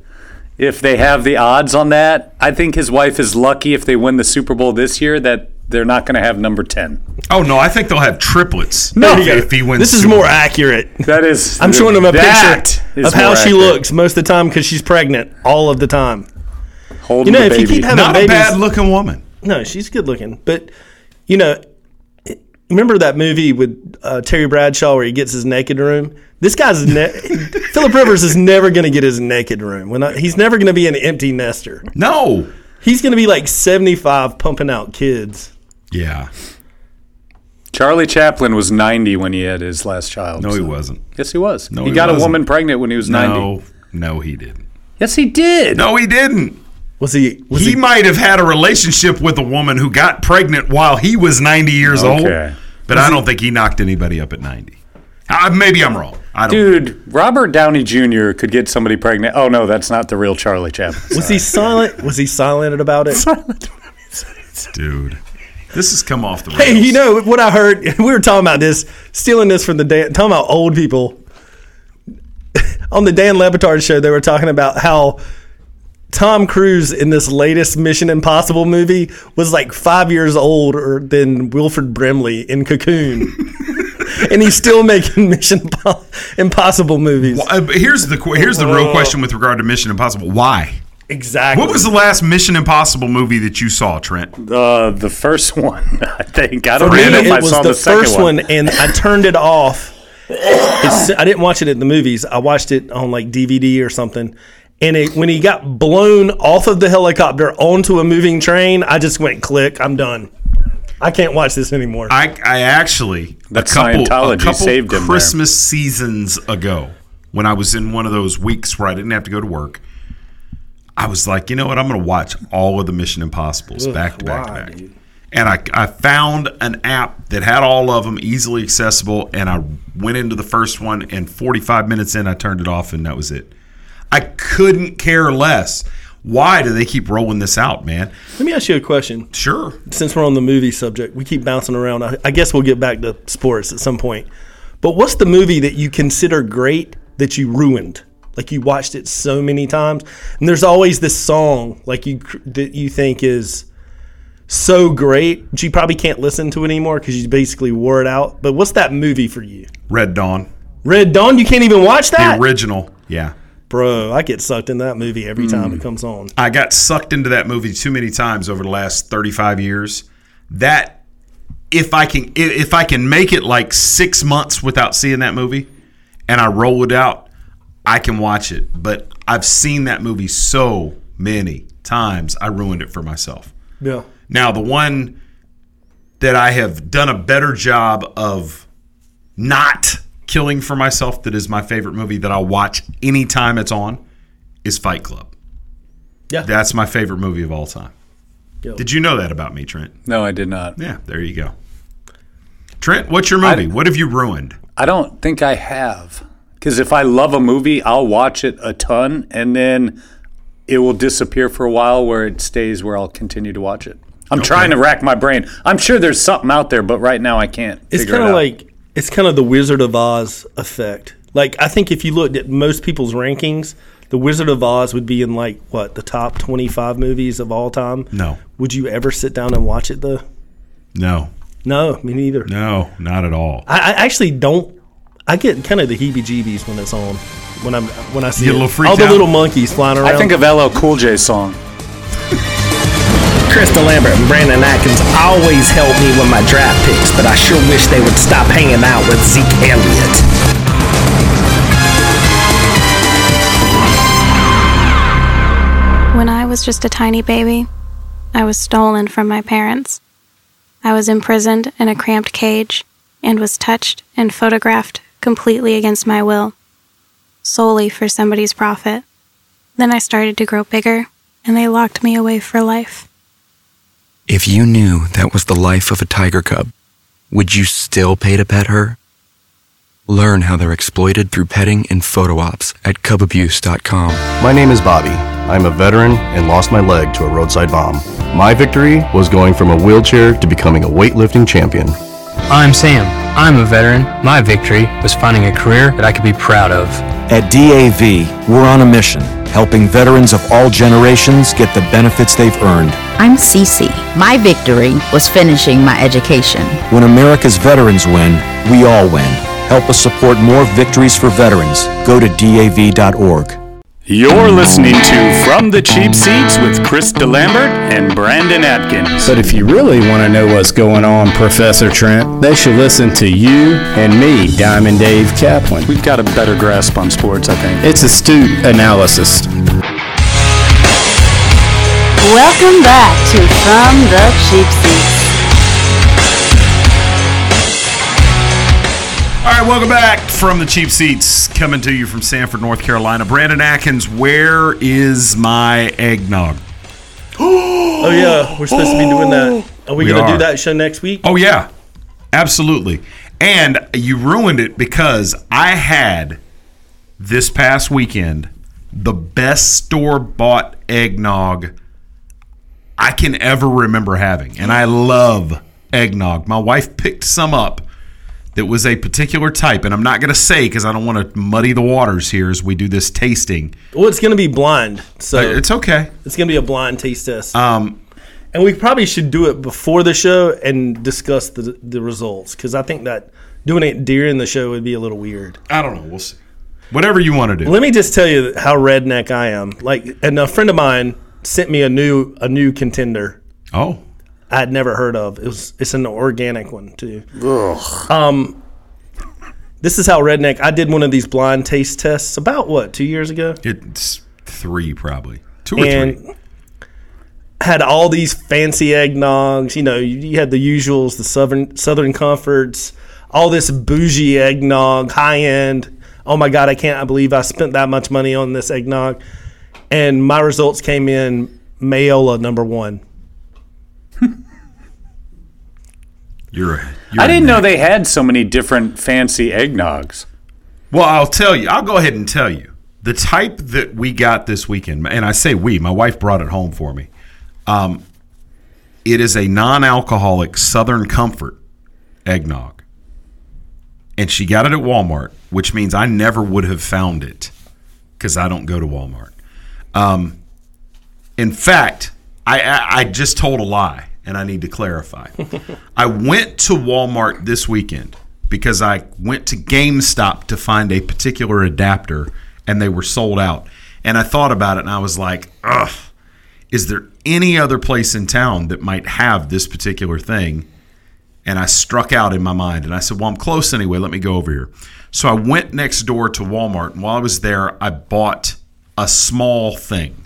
if they have the odds on that. I think his wife is lucky if they win the Super Bowl this year that they're not going to have number 10. Oh no, I think they'll have triplets. No, if he wins, this is more accurate. That is. I'm showing him a picture of how she looks most of the time because she's pregnant all of the time. Holding the baby. If you keep having babies, not a bad looking woman. No, she's good looking, but remember that movie with Terry Bradshaw where he gets his naked room? This guy's – Philip Rivers is never going to get his naked room. He's never going to be an empty nester. No. He's going to be like 75 pumping out kids. Yeah. Charlie Chaplin was 90 when he had his last child. No, so. He wasn't. Yes, he was. No, he got wasn't. A woman pregnant when he was 90. No, he didn't. Yes, he did. No, he didn't. Was he? He might have had a relationship with a woman who got pregnant while he was 90 years old. But I don't think he knocked anybody up at 90. Maybe I'm wrong. I don't know. Robert Downey Jr. could get somebody pregnant. Oh no, that's not the real Charlie Chaplin. Sorry. Was he silent? Was he silent about it? Dude. This has come off the rails. Hey, you know what I heard? We were talking about this, stealing this from the Dan, talking about old people. On the Dan Le Batard show, they were talking about how Tom Cruise in this latest Mission Impossible movie was like 5 years older than Wilford Brimley in Cocoon. And he's still making Mission Impossible movies. Well, here's the real question with regard to Mission Impossible. Why? Exactly. What was the last Mission Impossible movie that you saw, Trent? The first one, I think. I don't remember if I saw the second one. It was the first one, and I turned it off. I didn't watch it at the movies. I watched it on like DVD or something. And when he got blown off of the helicopter onto a moving train, I just went, click, I'm done. I can't watch this anymore. I actually, a couple saved him Christmas seasons ago, when I was in one of those weeks where I didn't have to go to work, I was like, you know what? I'm going to watch all of the Mission Impossibles back to back. Dude. And I found an app that had all of them easily accessible, and I went into the first one, and 45 minutes in, I turned it off, and that was it. I couldn't care less. Why do they keep rolling this out, man? Let me ask you a question. Sure. Since we're on the movie subject, we keep bouncing around. I guess we'll get back to sports at some point. But what's the movie that you consider great that you ruined? Like you watched it so many times, and there's always this song like that you think is so great, but you probably can't listen to it anymore because you basically wore it out. But what's that movie for you? Red Dawn. Red Dawn? You can't even watch that? The original, yeah. Bro, I get sucked into that movie every time it comes on. I got sucked into that movie too many times over the last 35 years. That if I can make it like 6 months without seeing that movie and I roll it out, I can watch it. But I've seen that movie so many times, I ruined it for myself. Yeah. Now, the one that I have done a better job of not killing for myself, that is my favorite movie that I'll watch anytime it's on, is Fight Club. Yeah. That's my favorite movie of all time. Yo. Did you know that about me, Trent? No, I did not. Yeah, there you go. Trent, what's your movie? What have you ruined? I don't think I have. Because if I love a movie, I'll watch it a ton, and then it will disappear for a while where it stays where I'll continue to watch it. I'm trying to rack my brain. I'm sure there's something out there, but right now I can't figure it out. It's kind of the Wizard of Oz effect. Like, I think if you looked at most people's rankings, the Wizard of Oz would be in, like, what, the top 25 movies of all time? No. Would you ever sit down and watch it, though? No. No, me neither. No, not at all. I actually don't. I get kind of the heebie-jeebies when it's on, when I see it. All the little monkeys flying around. I think of LL Cool J's song. Chris DeLambert and Brandon Atkins always help me with my draft picks, but I sure wish they would stop hanging out with Zeke Elliott. When I was just a tiny baby, I was stolen from my parents. I was imprisoned in a cramped cage and was touched and photographed completely against my will, solely for somebody's profit. Then I started to grow bigger, and they locked me away for life. If you knew that was the life of a tiger cub, would you still pay to pet her? Learn how they're exploited through petting and photo ops at cubabuse.com. My name is Bobby. I'm a veteran and lost my leg to a roadside bomb. My victory was going from a wheelchair to becoming a weightlifting champion. I'm Sam. I'm a veteran. My victory was finding a career that I could be proud of. At DAV, we're on a mission, helping veterans of all generations get the benefits they've earned. I'm Cece. My victory was finishing my education. When America's veterans win, we all win. Help us support more victories for veterans. Go to DAV.org. You're listening to From the Cheap Seats with Chris DeLambert and Brandon Atkins. But if you really want to know what's going on, Professor Trent, they should listen to you and me, Diamond Dave Kaplan. We've got a better grasp on sports, I think. It's astute analysis. Welcome back to From the Cheap Seats. All right, welcome back from the Cheap Seats, coming to you from Sanford, North Carolina. Brandon Atkins, where is my eggnog? Oh, yeah, we're supposed to be doing that. Are we going to do that show next week? Oh, yeah, absolutely. And you ruined it because I had, this past weekend, the best store-bought eggnog I can ever remember having. And I love eggnog. My wife picked some up. That was a particular type, and I'm not going to say because I don't want to muddy the waters here as we do this tasting. Well, it's going to be blind, so it's okay. It's going to be a blind taste test, and we probably should do it before the show and discuss the results because I think that doing it during the show would be a little weird. I don't know. We'll see. Whatever you want to do. Let me just tell you how redneck I am. Like, and a friend of mine sent me a new contender. Oh. I'd never heard of. It's an organic one too. Ugh. This is how redneck. I did one of these blind taste tests about 2 years ago. It's three probably, two or three. Had all these fancy eggnogs. You know, you had the usuals, the Southern Comforts, all this bougie eggnog, high end. Oh my God, I believe I spent that much money on this eggnog, and my results came in Mayola #1. I didn't know they had so many different fancy eggnogs. Well, I'll go ahead and tell you. The type that we got this weekend, and I say we, my wife brought it home for me. It is a non-alcoholic Southern Comfort eggnog. And she got it at Walmart, which means I never would have found it because I don't go to Walmart. In fact, I just told a lie. And I need to clarify. I went to Walmart this weekend because I went to GameStop to find a particular adapter, and they were sold out. And I thought about it, and I was like, ugh, is there any other place in town that might have this particular thing? And I struck out in my mind, and I said, well, I'm close anyway. Let me go over here. So I went next door to Walmart, and while I was there, I bought a small thing.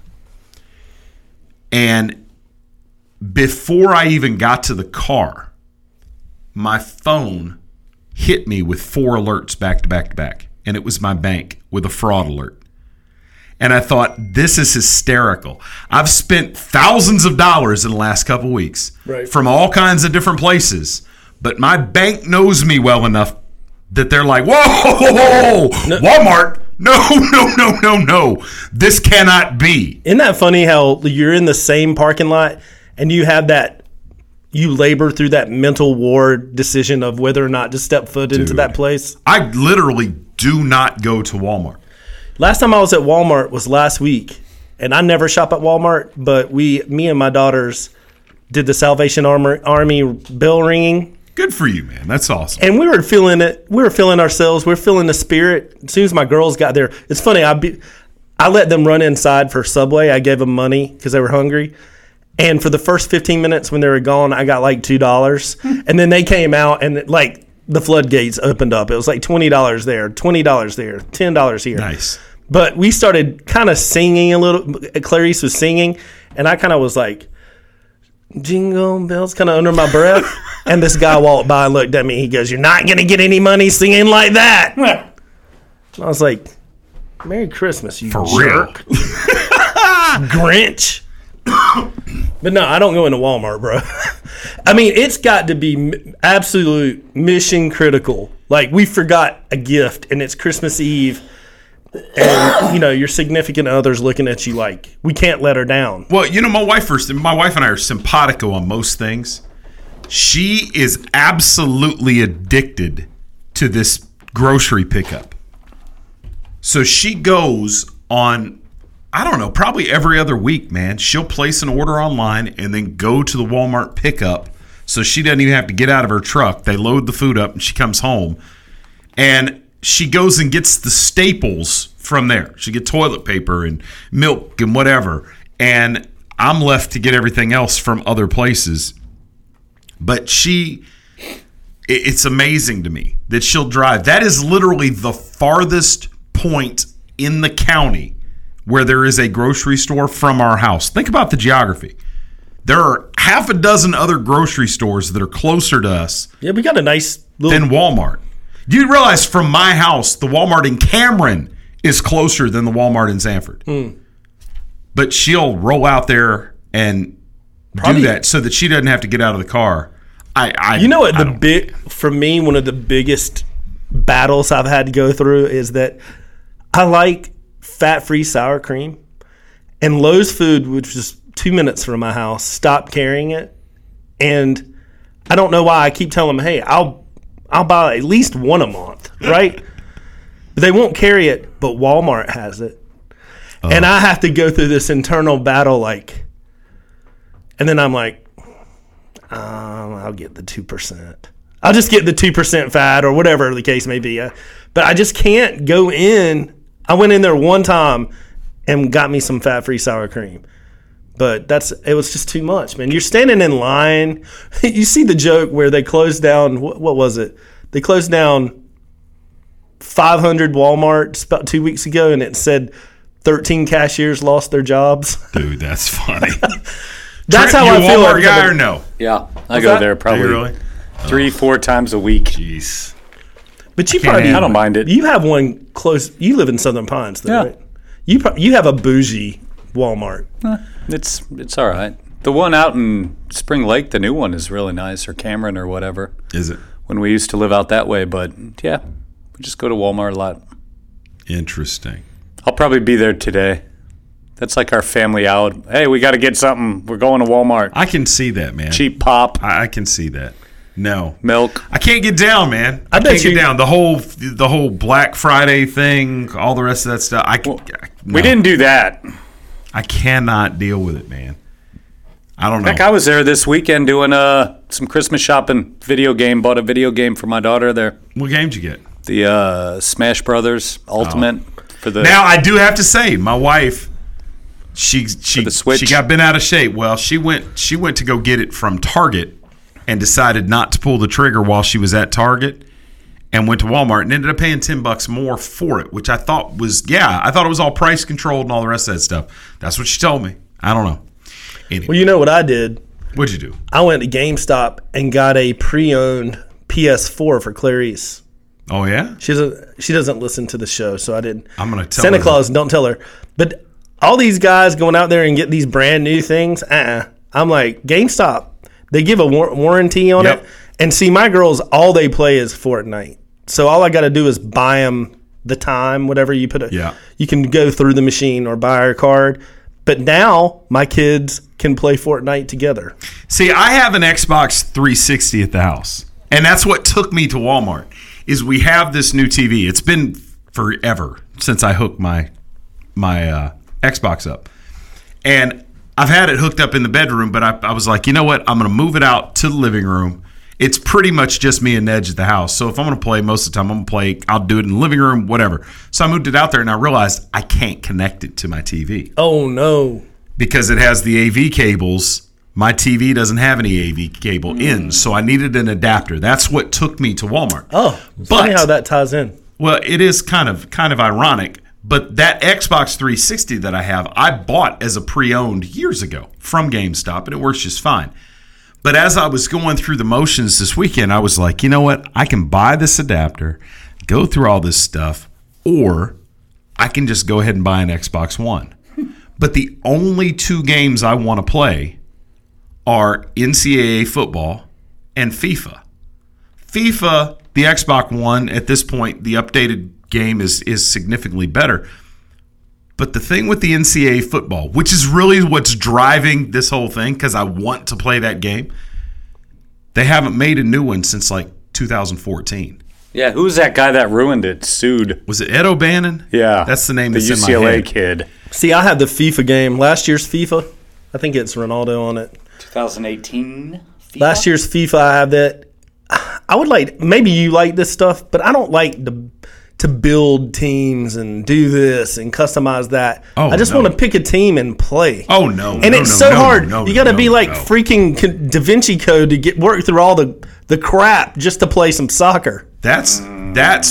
And before I even got to the car, my phone hit me with 4 alerts back to back to back, and it was my bank with a fraud alert. And I thought, this is hysterical. I've spent thousands of dollars in the last couple weeks from all kinds of different places, but my bank knows me well enough that they're like, whoa, Walmart. No. This cannot be. Isn't that funny how you're in the same parking lot and you have you labor through that mental war decision of whether or not to step foot into that place? I literally do not go to Walmart. Last time I was at Walmart was last week, and I never shop at Walmart, but me and my daughters did the Salvation Army bell ringing. Good for you, man. That's awesome. And we were feeling it. We were feeling ourselves. We were feeling the spirit. As soon as my girls got there, it's funny. I let them run inside for Subway. I gave them money because they were hungry. And for the first 15 minutes when they were gone, I got like $2. And then they came out and like the floodgates opened up. It was like $20 there, $20 there, $10 here. Nice. But we started kind of singing a little. Clarice was singing, and I kind of was like, jingle bells, kind of under my breath. And this guy walked by and looked at me. He goes, you're not going to get any money singing like that. And I was like, Merry Christmas, you jerk. Grinch. But no, I don't go into Walmart, bro. I mean, it's got to be absolute mission critical. Like, we forgot a gift, and it's Christmas Eve. And, you know, your significant other's looking at you like, we can't let her down. Well, you know, my wife and I are simpatico on most things. She is absolutely addicted to this grocery pickup. So she goes on, I don't know, probably every other week, man. She'll place an order online and then go to the Walmart pickup so she doesn't even have to get out of her truck. They load the food up and she comes home. And she goes and gets the staples from there. She get toilet paper and milk and whatever, and I'm left to get everything else from other places. But it's amazing to me that she'll drive. That is literally the farthest point in the county where there is a grocery store from our house. Think about the geography. There are half a dozen other grocery stores that are closer to us. Yeah, we got a nice little than Walmart. Do you realize from my house, the Walmart in Cameron is closer than the Walmart in Sanford? Mm. But she'll roll out there and do that so that she doesn't have to get out of the car. For me, one of the biggest battles I've had to go through is that I like fat-free sour cream, and Lowe's Food, which is 2 minutes from my house, stopped carrying it, and I don't know why. I keep telling them, hey, I'll buy at least one a month, right? They won't carry it, but Walmart has it. Oh. And I have to go through this internal battle, like, and then I'm like, I'll get the 2%. I'll just get the 2% fat or whatever the case may be. But I just can't go in. I went in there one time and got me some fat-free sour cream. But it was just too much, man. You're standing in line. You see the joke where they closed down, what was it? They closed down 500 Walmarts about 2 weeks ago, and it said 13 cashiers lost their jobs. Dude, that's funny. That's Trent, how I feel. Walmart guy or no? Yeah, I go there probably really? 3-4 times a week. Jeez. But I don't mind it. You have one close. You live in Southern Pines, though, yeah. Right? You have a bougie Walmart. It's all right. The one out in Spring Lake, the new one, is really nice, or Cameron or whatever. Is it? When we used to live out that way, but yeah, we just go to Walmart a lot. Interesting. I'll probably be there today. That's like our family out. Hey, we got to get something. We're going to Walmart. I can see that, man. Cheap pop. I can see that. No. Milk. I can't get down, man. I bet you can't get down. The whole Black Friday thing, all the rest of that stuff. We didn't do that. I cannot deal with it, man. I don't know. Heck, I was there this weekend doing some Christmas shopping. Bought a video game for my daughter there. What game did you get? The Smash Brothers Ultimate. Now, I do have to say, my wife, she got bent out of shape. Well, she went to go get it from Target and decided not to pull the trigger while she was at Target and went to Walmart and ended up paying $10 more for it, which I thought I thought it was all price controlled and all the rest of that stuff. That's what she told me. I don't know. Anyway. Well, you know what I did? What'd you do? I went to GameStop and got a pre-owned PS4 for Clarice. Oh, yeah? She doesn't listen to the show, so I didn't. I'm going to tell Santa her. Santa Claus, don't tell her. But all these guys going out there and get these brand new things, I'm like, GameStop, they give a warranty on it. And see, my girls, all they play is Fortnite. So all I got to do is buy them the time, whatever you put. You can go through the machine or buy her card. But now my kids can play Fortnite together. See, I have an Xbox 360 at the house. And that's what took me to Walmart is we have this new TV. It's been forever since I hooked my Xbox up. And I've had it hooked up in the bedroom, but I was like, you know what? I'm going to move it out to the living room. It's pretty much just me and Nedge at the house. So if I'm going to play, most of the time I'm going to play, I'll do it in the living room, whatever. So I moved it out there, and I realized I can't connect it to my TV. Oh, no. Because it has the AV cables. My TV doesn't have any AV cable in, so I needed an adapter. That's what took me to Walmart. Oh, funny how that ties in. Well, it is kind of ironic. But that Xbox 360 that I have, I bought as a pre-owned years ago from GameStop, and it works just fine. But as I was going through the motions this weekend, I was like, you know what? I can buy this adapter, go through all this stuff, or I can just go ahead and buy an Xbox One. But the only two games I want to play are NCAA football and FIFA. FIFA, the Xbox One, at this point, the updated game is significantly better. But the thing with the NCAA football, which is really what's driving this whole thing, because I want to play that game, they haven't made a new one since like 2014. Yeah, who's that guy that ruined it? Sued. Was it Ed O'Bannon? Yeah. That's the name that's in my head. The UCLA kid. See, I have the FIFA game. Last year's FIFA, I think it's Ronaldo on it. 2018 FIFA? Last year's FIFA, I have that. I would like, maybe you like this stuff, but I don't like the to build teams and do this and customize that. I just want to pick a team and play. It's so hard. You got to be like freaking Da Vinci Code to get work through all the crap just to play some soccer. That's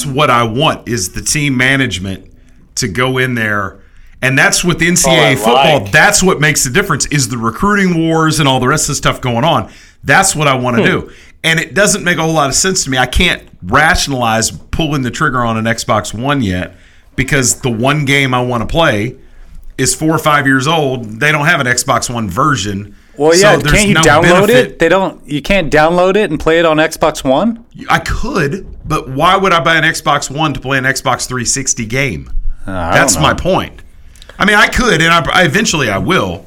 what I want, is the team management to go in there. And that's with NCAA football. That's what makes the difference, is the recruiting wars and all the rest of the stuff going on. That's what I want to do. And it doesn't make a whole lot of sense to me. I can't rationalize pulling the trigger on an Xbox One yet, because the one game I want to play is 4 or 5 years old. They don't have an Xbox One version. Well, yeah, so can't you download it? They don't. You can't download it and play it on Xbox One? I could, but why would I buy an Xbox One to play an Xbox 360 game? That's my point. I mean, I could, and I eventually I will,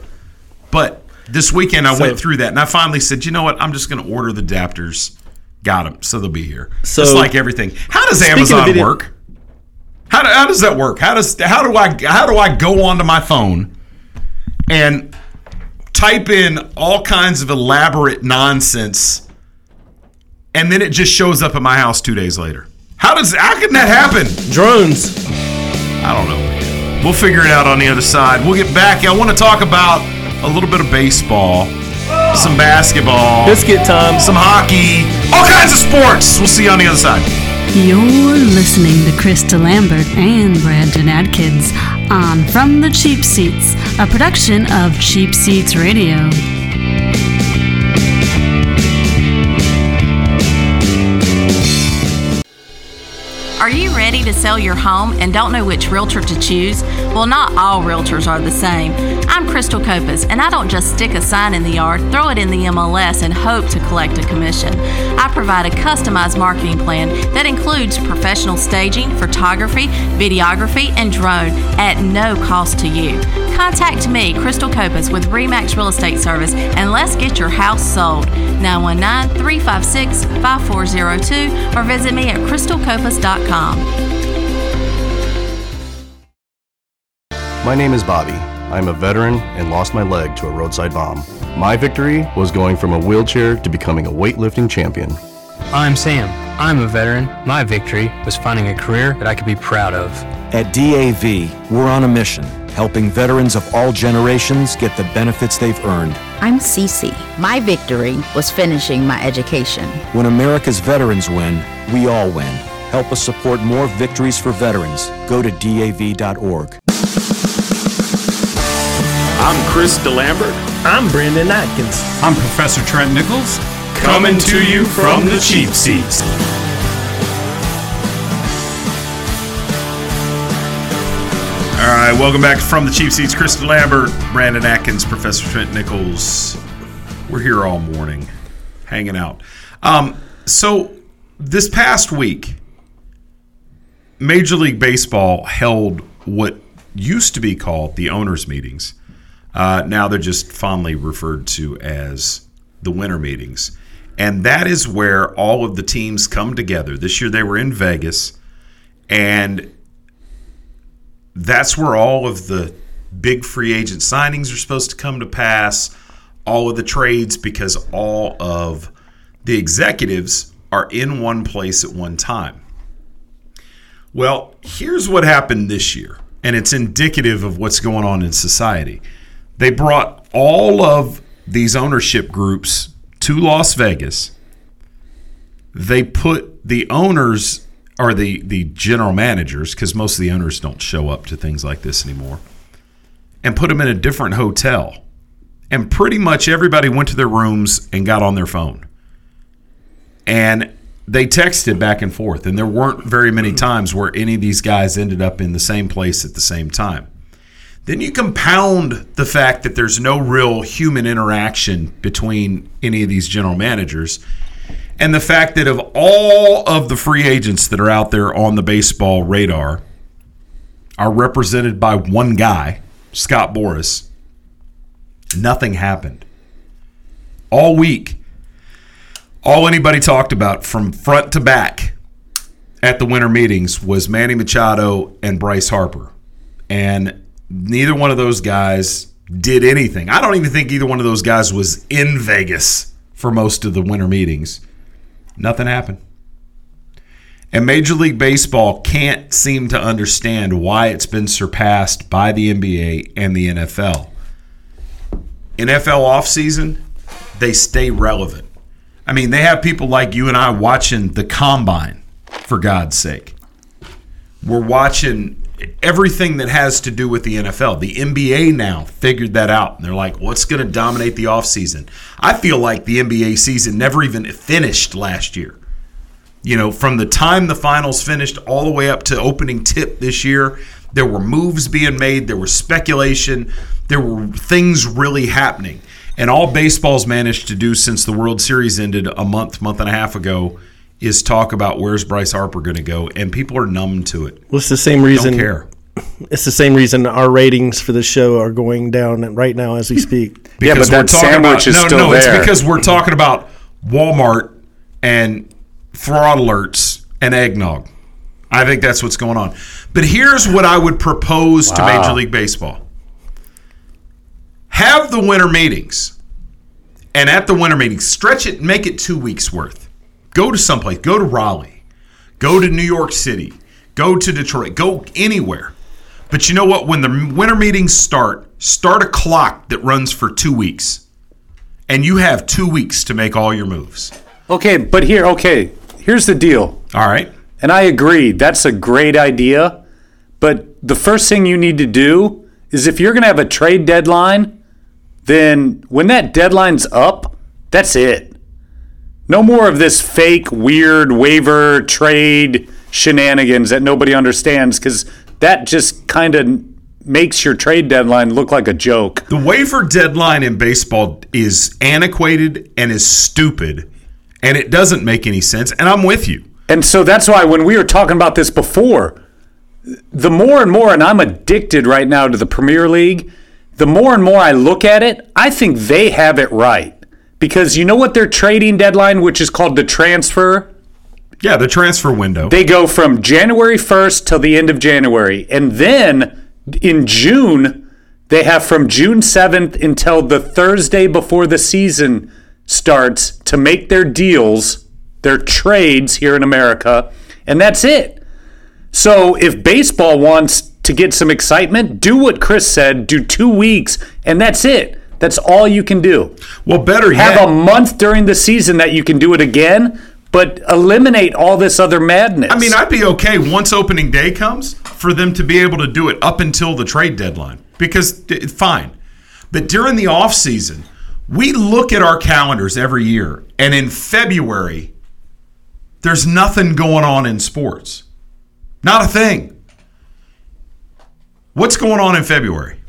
but this weekend I went through that, and I finally said, you know what, I'm just going to order the adapters. Got them, so they'll be here. So, just like everything. How does Amazon work? How does that work? How do I go onto my phone and type in all kinds of elaborate nonsense, and then it just shows up at my house 2 days later? How can that happen? Drones. I don't know. We'll figure it out on the other side. We'll get back. I want to talk about a little bit of baseball, some basketball, biscuit time, some hockey, all kinds of sports. We'll see you on the other side. You're listening to Chris DeLambert and Brandon Atkins on From the Cheap Seats, a production of Cheap Seats Radio. Are you ready to sell your home and don't know which realtor to choose? Well, not all realtors are the same. I'm Crystal Copas, and I don't just stick a sign in the yard, throw it in the MLS, and hope to collect a commission. I provide a customized marketing plan that includes professional staging, photography, videography, and drone at no cost to you. Contact me, Crystal Copas, with RE/MAX Real Estate Service, and let's get your house sold. 919-356-5402 or visit me at crystalcopas.com. My name is Bobby. I'm a veteran and lost my leg to a roadside bomb. My victory was going from a wheelchair to becoming a weightlifting champion. I'm Sam. I'm a veteran. My victory was finding a career that I could be proud of. At DAV, we're on a mission, helping veterans of all generations get the benefits they've earned. I'm Cece. My victory was finishing my education. When America's veterans win, we all win. Help us support more victories for veterans. Go to DAV.org. I'm Chris DeLambert. I'm Brandon Atkins. I'm Professor Trent Nichols. Coming to you from the cheap seats. All right, welcome back from the cheap seats. Chris DeLambert, Brandon Atkins, Professor Trent Nichols. We're here all morning, hanging out. So this past week, Major League Baseball held what used to be called the owners' meetings. Now they're just fondly referred to as the winter meetings. And that is where all of the teams come together. This year they were in Vegas, and that's where all of the big free agent signings are supposed to come to pass, all of the trades, because all of the executives are in one place at one time. Well, here's what happened this year, and it's indicative of what's going on in society. They brought all of these ownership groups to Las Vegas. They put the owners, or the general managers, because most of the owners don't show up to things like this anymore, and put them in a different hotel. And pretty much everybody went to their rooms and got on their phone. And they texted back and forth, and there weren't very many times where any of these guys ended up in the same place at the same time. Then you compound the fact that there's no real human interaction between any of these general managers, and the fact that of all of the free agents that are out there on the baseball radar are represented by one guy, Scott Boras. Nothing happened. All week, all anybody talked about from front to back at the winter meetings was Manny Machado and Bryce Harper. And neither one of those guys did anything. I don't even think either one of those guys was in Vegas for most of the winter meetings. Nothing happened. And Major League Baseball can't seem to understand why it's been surpassed by the NBA and the NFL. NFL offseason, they stay relevant. I mean, they have people like you and I watching the Combine, for God's sake. We're watching everything that has to do with the NFL. The NBA now figured that out, and they're like, what's going to dominate the offseason? I feel like the NBA season never even finished last year. You know, from the time the finals finished all the way up to opening tip this year, there were moves being made, there was speculation, there were things really happening. And all baseball's managed to do since the World Series ended a month and a half ago is talk about where's Bryce Harper going to go, and people are numb to it. Well, it's the same reason. Don't care. It's the same reason our ratings for this show are going down right now as we speak. Because yeah, but that sandwich is still there. No, it's because we're talking about Walmart and fraud alerts and eggnog. I think that's what's going on. But here's what I would propose to Major League Baseball. Have the winter meetings. And at the winter meetings, stretch it, make it 2 weeks worth. Go to someplace. Go to Raleigh. Go to New York City. Go to Detroit. Go anywhere. But you know what? When the winter meetings start a clock that runs for 2 weeks. And you have 2 weeks to make all your moves. Okay, but here's the deal. All right. And I agree, that's a great idea. But the first thing you need to do is if you're going to have a trade deadline, then when that deadline's up, that's it. No more of this fake, weird, waiver, trade shenanigans that nobody understands because that just kind of makes your trade deadline look like a joke. The waiver deadline in baseball is antiquated and is stupid. And it doesn't make any sense, and I'm with you. And so that's why when we were talking about this before, the more and more, and I'm addicted right now to the Premier League, the more and more I look at it, I think they have it right. Because you know what their trading deadline, which is called the transfer? Yeah, the transfer window. They go from January 1st till the end of January. And then in June, they have from June 7th until the Thursday before the season starts to make their deals, their trades here in America, and that's it. So if baseball wants to get some excitement, do what Chris said, do 2 weeks, and that's it. That's all you can do. Well, better yet, have a month during the season that you can do it again, but eliminate all this other madness. I mean, I'd be okay once opening day comes for them to be able to do it up until the trade deadline because fine. But during the offseason, we look at our calendars every year, and in February, there's nothing going on in sports. Not a thing. What's going on in February?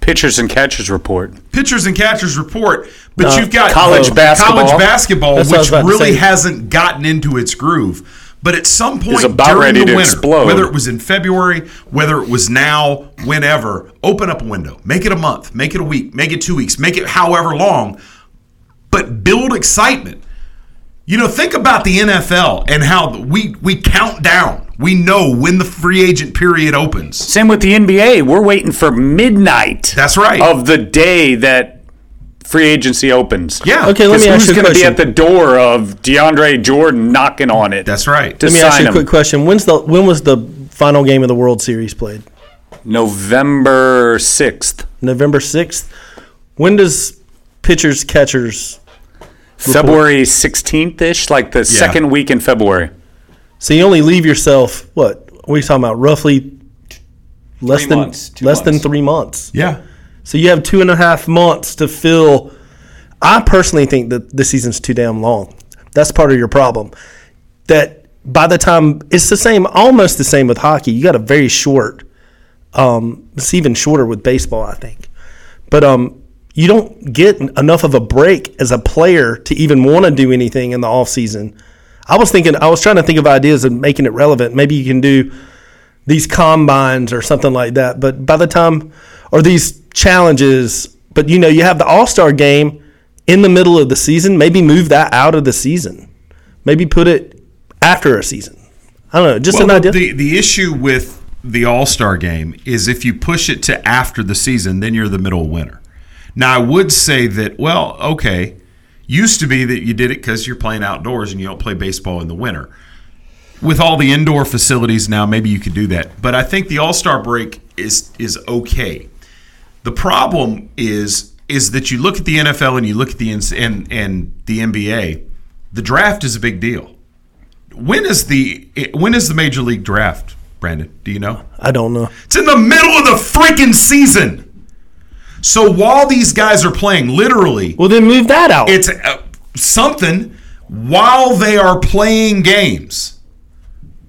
Pitchers and catchers report. But you've got college basketball which really hasn't gotten into its groove. But at some point during the winter, whether it was in February, whether it was now, whenever, open up a window. Make it a month. Make it a week. Make it 2 weeks. Make it however long. But build excitement. You know, think about the NFL and how we count down. We know when the free agent period opens. Same with the NBA. We're waiting for midnight. That's right. Of the day that free agency opens. Yeah. Okay, let me ask you a question. Who's going to be at the door of DeAndre Jordan knocking on it? That's right. Let me ask you a quick question. When was the final game of the World Series played? November 6th. When does pitchers, catchers report? February 16th-ish, like the second week in February. So you only leave yourself, what? What are you talking about? Roughly less than 3 months. Yeah. So you have 2.5 months to fill. I personally think that the season's too damn long. That's part of your problem. That by the time – it's the same, almost the same with hockey. You got a very short it's even shorter with baseball, I think. But you don't get enough of a break as a player to even want to do anything in the offseason. I was trying to think of ideas of making it relevant. Maybe you can do these combines or something like that. But by the time – or these – challenges, but you know, you have the All-Star game in the middle of the season. Maybe move that out of the season. Maybe put it after a season. I don't know, just an idea. The issue with the All-Star game is if you push it to after the season, then you're the middle of winter. Now, I would say that, used to be that you did it because you're playing outdoors and you don't play baseball in the winter. with all the indoor facilities now, maybe you could do that. But I think the All-Star break is okay. The problem is that you look at the NFL and you look at the and the NBA. The draft is a big deal. When is the Major League Draft, Brandon? Do you know? I don't know. It's in the middle of the freaking season. So while these guys are playing, literally. Well, then move that out. It's something. While they are playing games,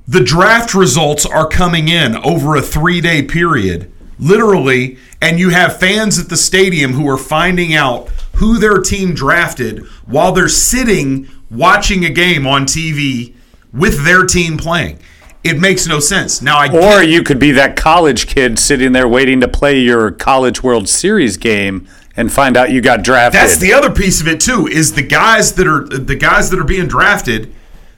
the draft results are coming in over a 3-day period, literally, and you have fans at the stadium who are finding out who their team drafted while they're sitting watching a game on TV with their team playing. It makes no sense. Or you could be that college kid sitting there waiting to play your College World Series game and find out you got drafted. That's the other piece of it too, is the guys that are being drafted,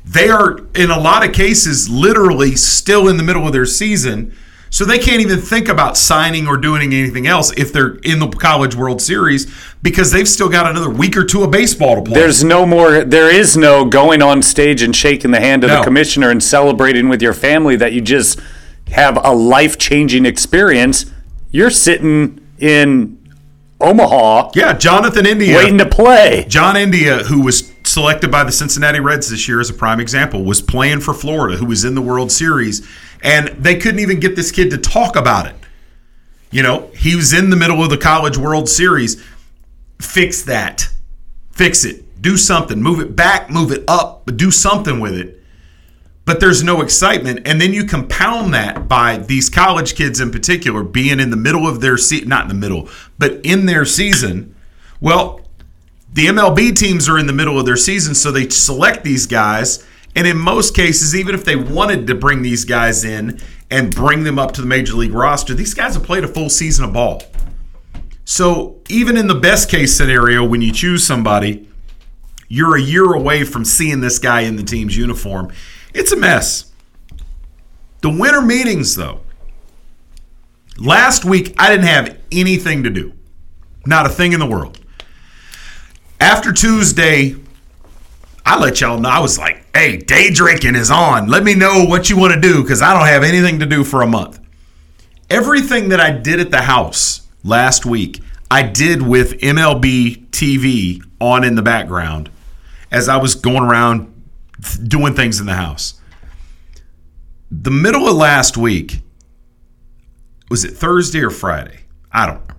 they are in a lot of cases literally still in the middle of their season. So they can't even think about signing or doing anything else if they're in the College World Series because they've still got another week or two of baseball to play. There is no going on stage and shaking the hand of the commissioner and celebrating with your family that you just have a life-changing experience. You're sitting in Omaha. Yeah, Jonathan India. Waiting to play. John India, who was selected by the Cincinnati Reds this year as a prime example, was playing for Florida, who was in the World Series, and they couldn't even get this kid to talk about it. You know, he was in the middle of the College World Series. Fix that. Fix it. Do something. Move it back, move it up, but do something with it. But there's no excitement. And then you compound that by these college kids in particular being in the middle of their season, not in the middle, but in their season. Well, the MLB teams are in the middle of their season, so they select these guys. And in most cases, even if they wanted to bring these guys in and bring them up to the Major League roster, these guys have played a full season of ball. So even in the best case scenario, when you choose somebody, you're a year away from seeing this guy in the team's uniform. It's a mess. The winter meetings, though. Last week, I didn't have anything to do. Not a thing in the world. After Tuesday, I let y'all know. I was like, hey, day drinking is on. Let me know what you want to do because I don't have anything to do for a month. Everything that I did at the house last week, I did with MLB TV on in the background as I was going around doing things in the house. The middle of last week, was it Thursday or Friday? I don't know.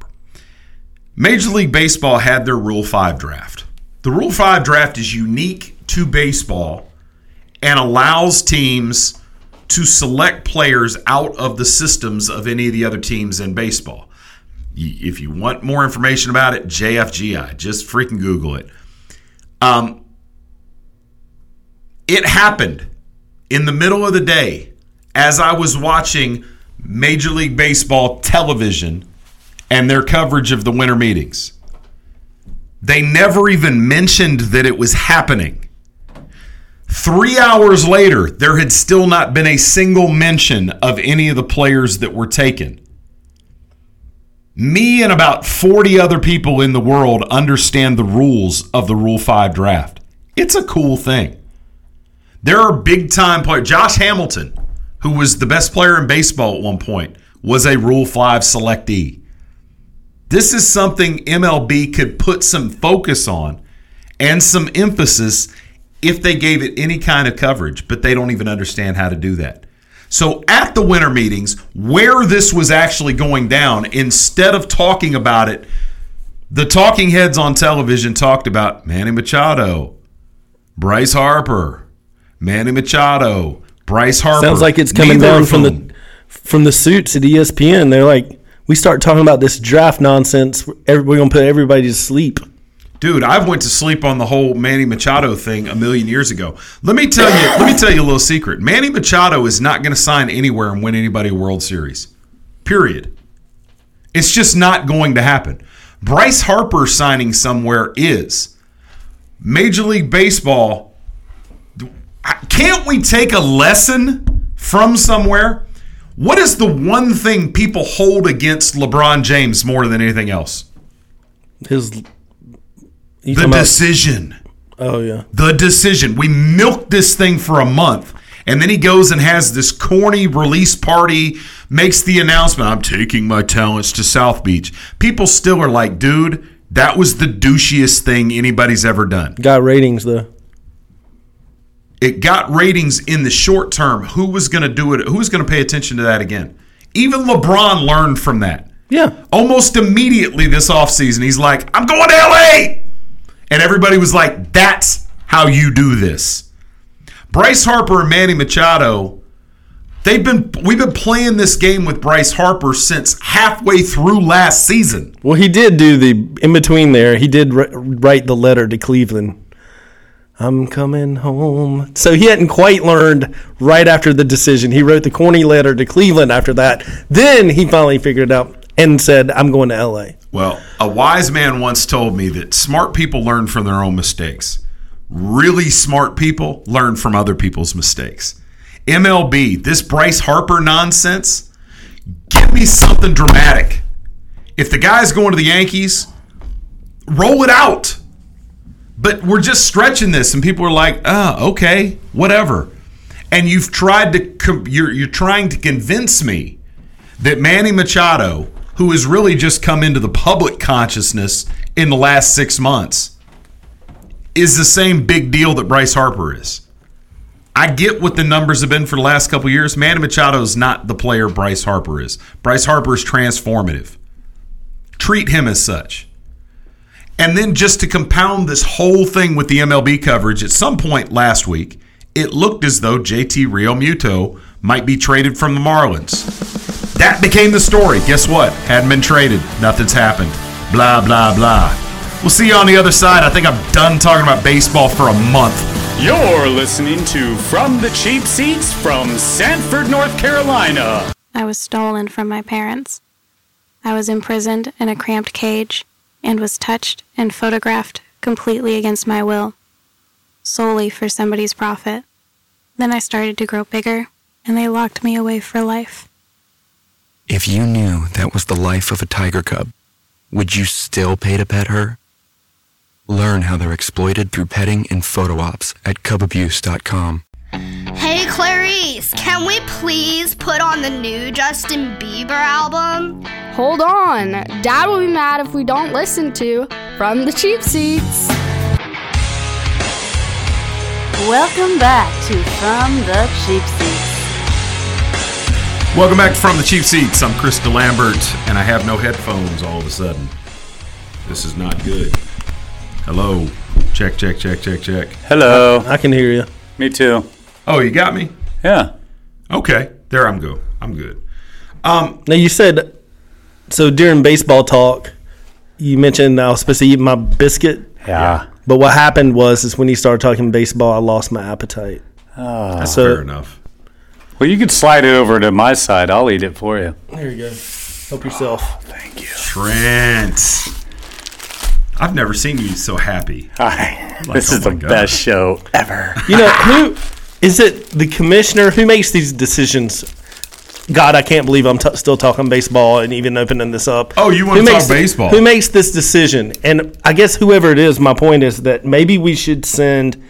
Major League Baseball had their Rule 5 draft. The Rule 5 draft is unique to baseball and allows teams to select players out of the systems of any of the other teams in baseball. If you want more information about it, JFGI. Just freaking Google it. It happened in the middle of the day as I was watching Major League Baseball television and their coverage of the winter meetings. They never even mentioned that it was happening. 3 hours later, there had still not been a single mention of any of the players that were taken. Me and about 40 other people in the world understand the rules of the Rule 5 draft. It's a cool thing. There are big-time players. Josh Hamilton, who was the best player in baseball at one point, was a Rule 5 selectee. This is something MLB could put some focus on and some emphasis if they gave it any kind of coverage, but they don't even understand how to do that. So at the winter meetings, where this was actually going down, instead of talking about it, the talking heads on television talked about Manny Machado, Bryce Harper, Manny Machado, Bryce Harper. Sounds like it's coming down from the suits at ESPN. They're like, we start talking about this draft nonsense, we're going to put everybody to sleep. Dude, I went to sleep on the whole Manny Machado thing a million years ago. Let me tell you a little secret. Manny Machado is not going to sign anywhere and win anybody a World Series. Period. It's just not going to happen. Bryce Harper signing somewhere is. Major League Baseball, can't we take a lesson from somewhere? What is the one thing people hold against LeBron James more than anything else? The decision. Oh, yeah. The decision. We milked this thing for a month, And then he goes and has this corny release party, makes the announcement, I'm taking my talents to South Beach. People still are like, dude, that was the douchiest thing anybody's ever done. Got ratings, though. It got ratings in the short term. Who was going to do it? Who was going to pay attention to that again? Even LeBron learned from that. Yeah. Almost immediately this offseason, he's like, I'm going to L.A. And everybody was like, that's how you do this. Bryce Harper and Manny Machado, we've been playing this game with Bryce Harper since halfway through last season. Well, he did do the in between there. He did write the letter to Cleveland. I'm coming home. So he hadn't quite learned right after the decision. He wrote the corny letter to Cleveland after that. Then he finally figured it out and said, I'm going to L.A. Well, a wise man once told me that smart people learn from their own mistakes. Really smart people learn from other people's mistakes. MLB, this Bryce Harper nonsense, give me something dramatic. If the guy's going to the Yankees, roll it out. But we're just stretching this, and people are like, oh, okay, whatever. And you've tried to you're trying to convince me that Manny Machado, who has really just come into the public consciousness in the last 6 months, is the same big deal that Bryce Harper is. I get what the numbers have been for the last couple of years. Manny Machado is not the player Bryce Harper is. Bryce Harper is transformative. Treat him as such. And then just to compound this whole thing with the MLB coverage, at some point last week, it looked as though JT Realmuto might be traded from the Marlins. That became the story. Guess what? Hadn't been traded. Nothing's happened. Blah, blah, blah. We'll see you on the other side. I think I'm done talking about baseball for a month. You're listening to From the Cheap Seats from Sanford, North Carolina. I was stolen from my parents. I was imprisoned in a cramped cage and was touched and photographed completely against my will, solely for somebody's profit. Then I started to grow bigger, and they locked me away for life. If you knew that was the life of a tiger cub, would you still pay to pet her? Learn how they're exploited through petting and photo ops at cubabuse.com. Hey Clarice, can we please put on the new Justin Bieber album? Hold on, Dad will be mad if we don't listen to From the Cheap Seats. Welcome back to From the Cheap Seats. Welcome back to From the Cheap Seats. I'm Chris DeLambert, and I have no headphones all of a sudden. This is not good. Hello. Check. Hello. I can hear you. Me too. Oh, you got me? Yeah. Okay. There I'm go. I'm good. Now you said, so during baseball talk, you mentioned I was supposed to eat my biscuit. Yeah. But what happened was when he started talking baseball, I lost my appetite. Oh. That's fair enough. Well, you could slide it over to my side. I'll eat it for you. There you go. Help yourself. Oh, thank you. Trent. I've never seen you so happy. Hi. Like, this is the best show ever. You know, who is it? The commissioner? Who makes these decisions? God, I can't believe I'm still talking baseball and even opening this up. Oh, you want to talk baseball? Who makes this decision? And I guess whoever it is, my point is that maybe we should send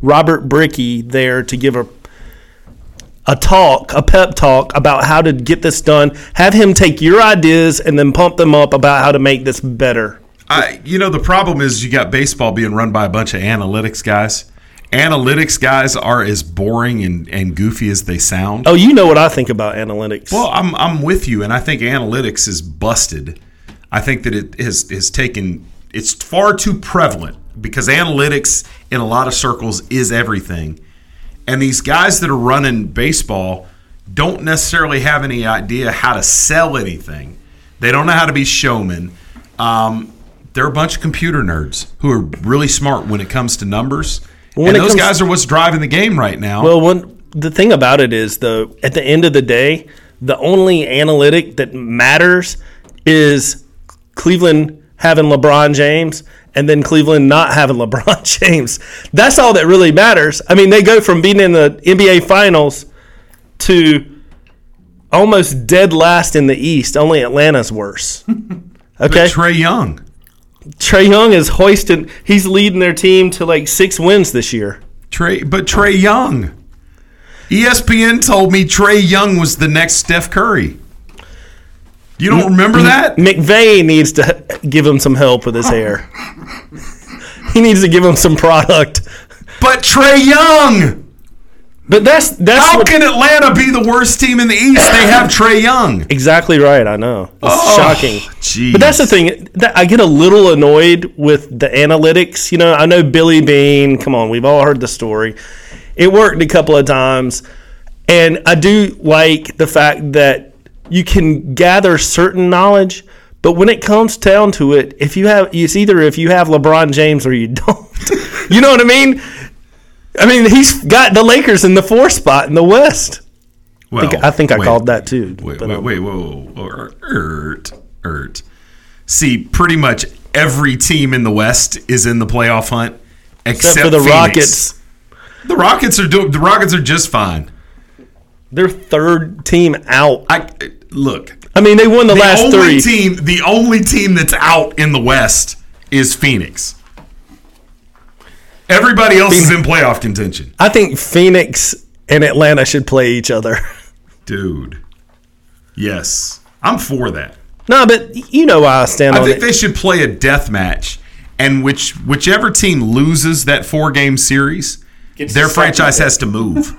Robert Bricky there to give a talk, a pep talk about how to get this done. Have him take your ideas and then pump them up about how to make this better. The problem is you got baseball being run by a bunch of analytics guys. Analytics guys are as boring and goofy as they sound. Oh, you know what I think about analytics. Well, I'm with you, and I think analytics is busted. I think that it has taken – it's far too prevalent because analytics in a lot of circles is everything. And these guys that are running baseball don't necessarily have any idea how to sell anything. They don't know how to be showmen. They're a bunch of computer nerds who are really smart when it comes to numbers. And those guys are what's driving the game right now. Well, the thing about it is, though, at the end of the day, the only analytic that matters is Cleveland having LeBron James and then Cleveland not having LeBron James. That's all that really matters. I mean, they go from being in the NBA Finals to almost dead last in the East. Only Atlanta's worse. Okay, Trae Young. Trae Young is hoisting. He's leading their team to like 6 wins this year. But Trae Young. ESPN told me Trae Young was the next Steph Curry. You don't remember that? McVay needs to give him some help with his hair. He needs to give him some product. But Trae Young. But that's how can Atlanta be the worst team in the East? They have Trae Young. Exactly right. I know. It's shocking. Geez. But that's the thing. I get a little annoyed with the analytics. You know, I know Billy Beane. Come on, we've all heard the story. It worked a couple of times, and I do like the fact that you can gather certain knowledge. But when it comes down to it, it's either if you have LeBron James or you don't. You know what I mean? I mean, he's got the Lakers in the 4th spot in the West. Well, I think I called that too. Wait, see, pretty much every team in the West is in the playoff hunt except for the Phoenix. Rockets. The Rockets are just fine. They're 3rd team out. I mean, they won the last three. The only team that's out in the West is Phoenix. Everybody else is in playoff contention. I think Phoenix and Atlanta should play each other. Dude. Yes. I'm for that. No, but you know why I stand on it. I think they should play a death match, and whichever team loses that 4-game series, their franchise has to move.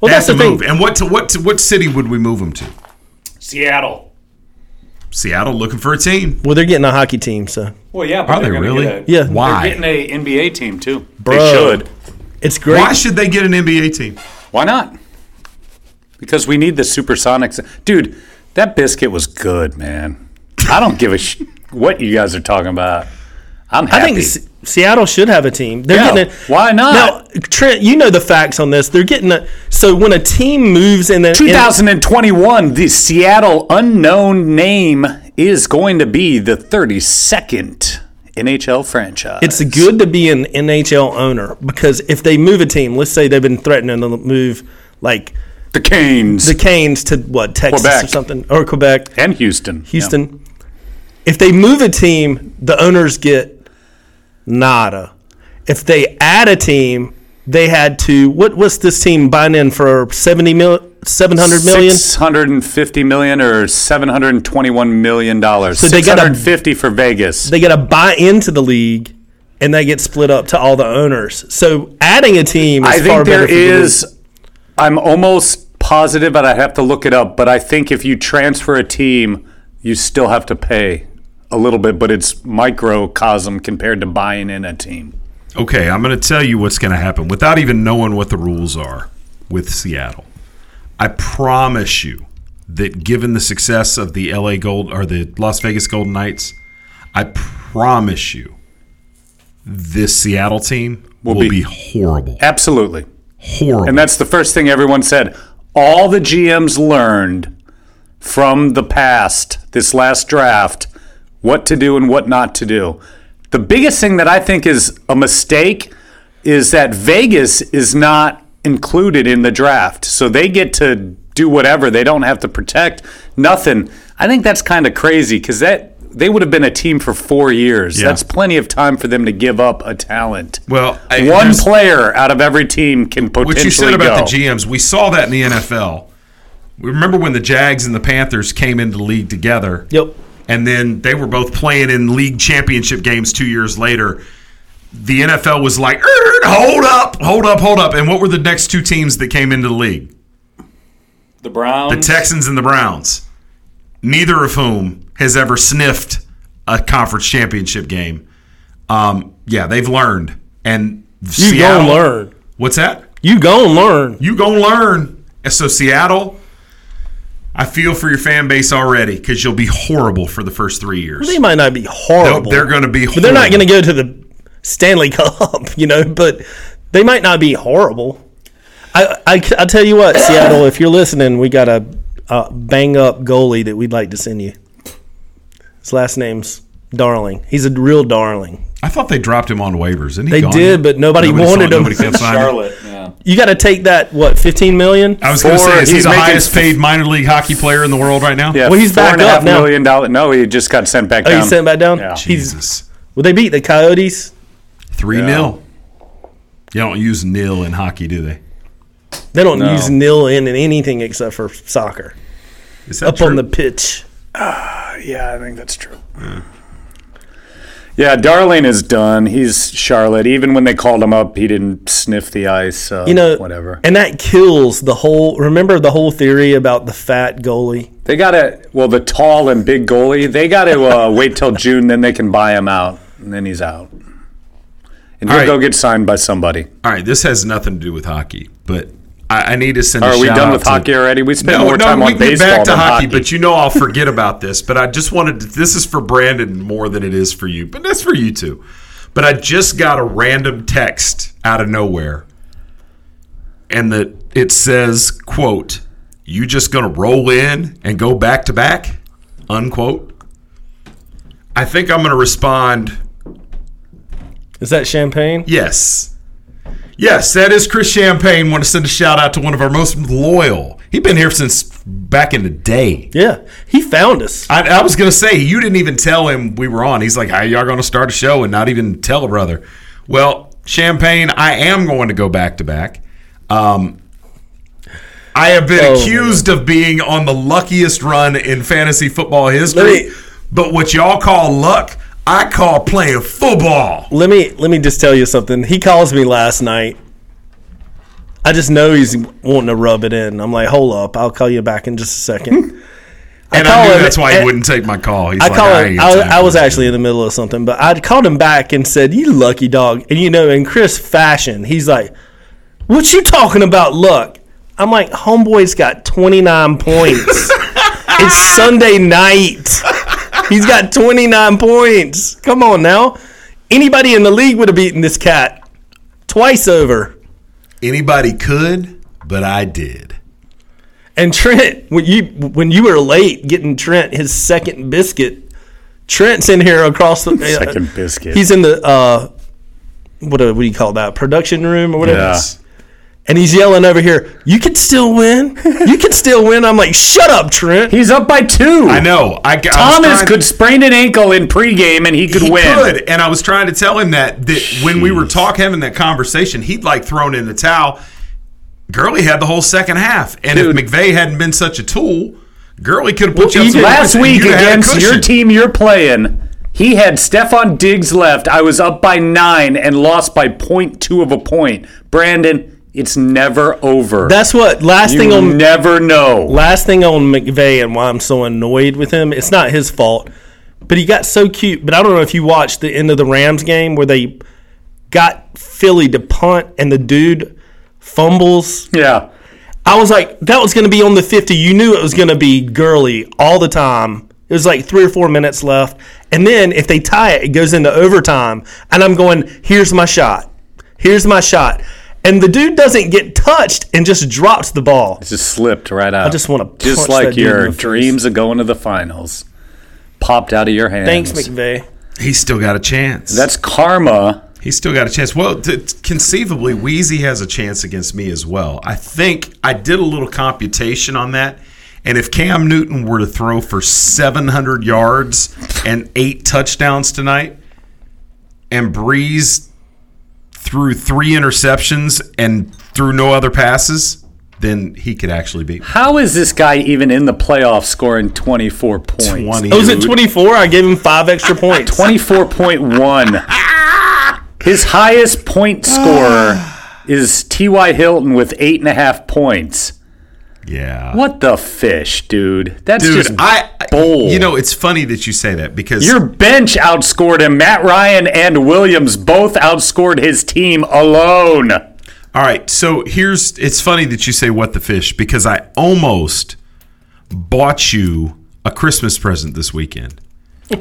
Well, that's the thing. And what city would we move them to? Seattle. Seattle looking for a team. Well, they're getting a hockey team, so. Well, yeah, but are they really? Yeah. Why? They're getting an NBA team too. Bro, they should. It's great. Why should they get an NBA team? Why not? Because we need the Supersonics. Dude, that biscuit was good, man. I don't give a shit what you guys are talking about. I'm happy. I think Seattle should have a team. Why not? Now, Trent, you know the facts on this. They're getting so when a team moves in the 2021, the Seattle unknown name is going to be the 32nd NHL franchise. It's good to be an NHL owner because if they move a team, let's say they've been threatening to move like the Canes to what, Texas Quebec. Or something, or Quebec and Houston. Yeah. If they move a team, the owners get nada. If they add a team, they had to. What's this team buying in for? $700 million, $650 million, or $721 million. So they got $650 for Vegas. They got to buy into the league, and they get split up to all the owners. So adding a team, I think there is. I'm almost positive, but I have to look it up. But I think if you transfer a team, you still have to pay a little bit, but it's microcosm compared to buying in a team. Okay, I'm going to tell you what's going to happen without even knowing what the rules are with Seattle. I promise you that given the success of the Las Vegas Golden Knights, I promise you this Seattle team will be horrible. Absolutely. Horrible. And that's the first thing everyone said. All the GMs learned from the past, this last draft, what to do and what not to do. The biggest thing that I think is a mistake is that Vegas is not included in the draft. So they get to do whatever. They don't have to protect nothing. I think that's kind of crazy because they would have been a team for 4 years. Yeah. That's plenty of time for them to give up a talent. Well, one player out of every team can potentially go. What you said about the GMs, we saw that in the NFL. We remember when the Jags and the Panthers came into the league together. Yep. And then they were both playing in league championship games 2 years later. The NFL was like, hold up. And what were the next two teams that came into the league? The Browns. The Texans and the Browns. Neither of whom has ever sniffed a conference championship game. Yeah, they've learned. And Seattle, you gonna learn. What's that? You gonna learn. And so Seattle, I feel for your fan base already because you'll be horrible for the first 3 years. Well, they might not be horrible. They're going to be horrible. But they're not going to go to the Stanley Cup, you know, but they might not be horrible. I tell you what, Seattle, if you're listening, we got a bang-up goalie that we'd like to send you. His last name's Darling. He's a real darling. I thought they dropped him on waivers. Isn't he they gone? Did, but nobody wanted him. Nobody Charlotte, yeah. You got to take that, what, $15 million? I was going to say, is he the highest paid minor league hockey player in the world right now? Yeah, well, he's back up now. $4.5 million. No, he just got sent back down. Oh, he's sent back down? Yeah. Jesus. Well, they beat the Coyotes. 3-0. Yeah. You don't use nil in hockey, do they? They don't use nil in anything except for soccer. Is that up true? On the pitch. Yeah, I think that's true. Mm. Yeah, Darlene is done. He's Charlotte. Even when they called him up, he didn't sniff the ice. So whatever. And that kills the whole. Remember the whole theory about the fat goalie. They gotta. Well, the tall and big goalie. They gotta wait till June. Then they can buy him out, and then he's out. And he'll go get signed by somebody. All right, this has nothing to do with hockey, but I need to send a shout-out. Are we done with hockey already? We spent more time on baseball than hockey. No, we can get back to hockey, but I'll forget about this. But I just wanted to – this is for Brandon more than it is for you, but that's for you too. But I just got a random text out of nowhere, and it says, quote, "You just going to roll in and go back-to-back?" Unquote. I think I'm going to respond – Is that Champagne? Yes. Yes, that is Chris Champagne. Want to send a shout-out to one of our most loyal. He's been here since back in the day. Yeah, he found us. I was going to say, you didn't even tell him we were on. He's like, "How y'all going to start a show and not even tell a brother?" Well, Champagne, I am going to go back-to-back. I have been accused of being on the luckiest run in fantasy football history. But what y'all call luck, I call playing football. Let me just tell you something. He calls me last night. I just know he's wanting to rub it in. I'm like, "Hold up, I'll call you back in just a second." And I knew that's why he wouldn't take my call. He's I was actually in the middle of something, but I called him back and said, "You lucky dog." And in Chris fashion, he's like, "What you talking about, luck?" I'm like, "Homeboy's got 29 points. It's Sunday night." He's got 29 points. Come on now. Anybody in the league would have beaten this cat twice over. Anybody could, but I did. And Trent, when you were late getting Trent his second biscuit, Trent's in here across the second biscuit. He's in the what do you call that? Production room or whatever. Yeah. And he's yelling over here, "You can still win. You can still win." I'm like, "Shut up, Trent." He's up by 2. I know. Thomas could sprain an ankle in pregame, and he win. He could, and I was trying to tell him that when we were having that conversation, he'd like thrown in the towel. Gurley had the whole second half. And if McVay hadn't been such a tool, Gurley could have put you up some last week against your team you're playing. He had Stephon Diggs left. I was up by 9 and lost by 0.2 of a point. Brandon, it's never over. That's what you never know. Last thing on McVay and why I'm so annoyed with him. It's not his fault, but he got so cute. But I don't know if you watched the end of the Rams game where they got Philly to punt and the dude fumbles. Yeah, I was like, that was going to be on the 50. You knew it was going to be Gurley all the time. It was like 3 or 4 minutes left, and then if they tie it, it goes into overtime. And I'm going, "Here's my shot. Here's my shot." And the dude doesn't get touched and just drops the ball. It just slipped right out. I just want to punch that dude in the face. Just like your dreams of going to the finals popped out of your hands. Thanks, McVay. He's still got a chance. That's karma. He's still got a chance. Well, conceivably, Weezy has a chance against me as well. I think I did a little computation on that. And if Cam Newton were to throw for 700 yards and 8 touchdowns tonight, and Breeze through 3 interceptions and through no other passes, then he could actually beat me. How is this guy even in the playoffs scoring 24 points? Was it 24? I gave him 5 extra points. 24.1. His highest point scorer is T.Y. Hilton with 8.5 points. Yeah. What the fish, dude? That's just bold. It's funny that you say that because your bench outscored him. Matt Ryan and Williams both outscored his team alone. All right, so it's funny that you say what the fish because I almost bought you a Christmas present this weekend.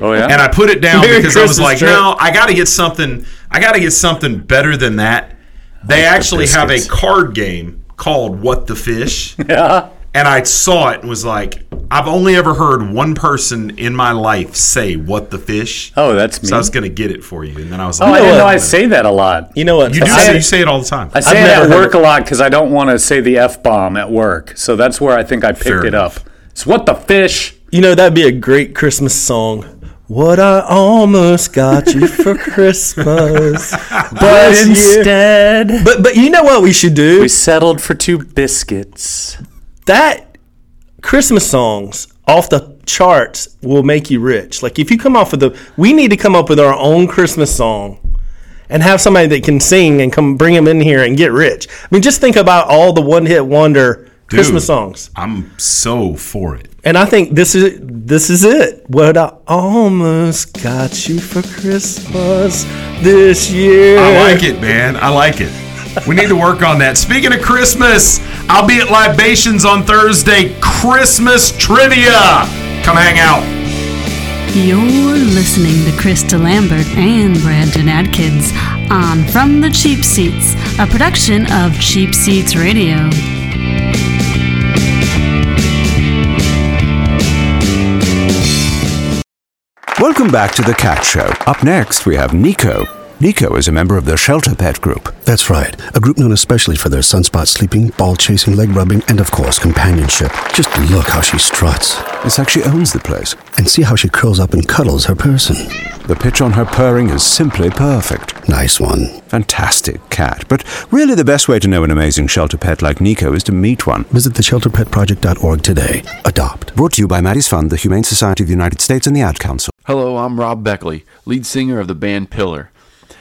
Oh yeah. And I put it down because I was like, no, I got to get something better than that. They actually have a card game called What the Fish. Yeah. And I saw it and was like, I've only ever heard one person in my life say What the Fish. Oh, that's me. So I was going to get it for you. And then I was like, I say that a lot. You know what? You do say it. You say it all the time. I say it at work a lot because I don't want to say the F-bomb at work. So that's where I think I picked it up. It's What the Fish. That'd be a great Christmas song. What I almost got you for Christmas, but instead... But you know what we should do? We settled for two biscuits. That Christmas songs off the charts will make you rich. Like, if you come off with the... We need to come up with our own Christmas song and have somebody that can sing and come bring them in here and get rich. I mean, just think about all the one-hit wonder Christmas songs. I'm so for it. And I think this is it. What I almost got you for Christmas this year. I like it, man. I like it. We need to work on that. Speaking of Christmas, I'll be at Libations on Thursday. Christmas trivia. Come hang out. You're listening to Chris DeLambert and Brandon Atkins on From the Cheap Seats, a production of Cheap Seats Radio. Welcome back to The Cat Show. Up next, we have Nico. Nico is a member of the Shelter Pet Group. That's right, a group known especially for their sunspot sleeping, ball chasing, leg rubbing, and of course, companionship. Just look how she struts. It's like she owns the place. And see how she curls up and cuddles her person. The pitch on her purring is simply perfect. Nice one. Fantastic cat. But really the best way to know an amazing shelter pet like Nico is to meet one. Visit theshelterpetproject.org today. Adopt. Brought to you by Maddie's Fund, the Humane Society of the United States, and the Ad Council. Hello, I'm Rob Beckley, lead singer of the band Pillar.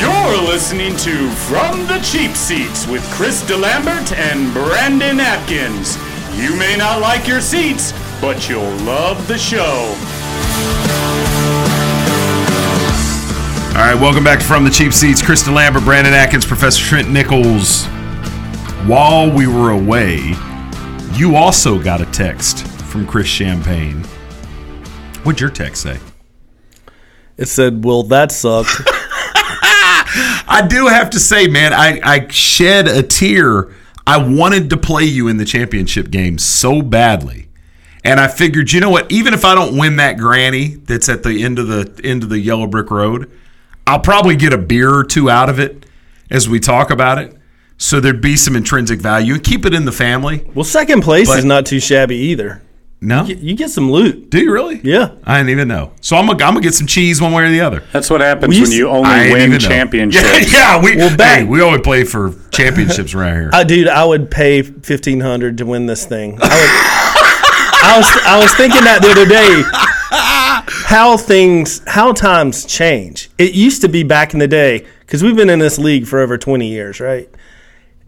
You're listening to From the Cheap Seats with Chris DeLambert and Brandon Atkins. You may not like your seats, but you'll love the show. All right, welcome back to From the Cheap Seats. Chris DeLambert, Brandon Atkins, Professor Trent Nichols. While we were away, you also got a text from Chris Champagne. What'd your text say? It said, well, that sucked. I do have to say, man, I shed a tear. I wanted to play you in the championship game so badly. And I figured, you know what, even if I don't win that granny that's at the end of the yellow brick road, I'll probably get a beer or two out of it as we talk about it. So there'd be some intrinsic value and keep it in the family. Well, second place is not too shabby either. No? You get some loot. Do you really? Yeah. I didn't even know. So I'm gonna get some cheese one way or the other. That's what happens when you only win championships. Yeah, we only play for championships around here. Dude, I would pay $1,500 to win this thing. I was thinking that the other day, how times change. It used to be back in the day, because we've been in this league for over 20 years, right?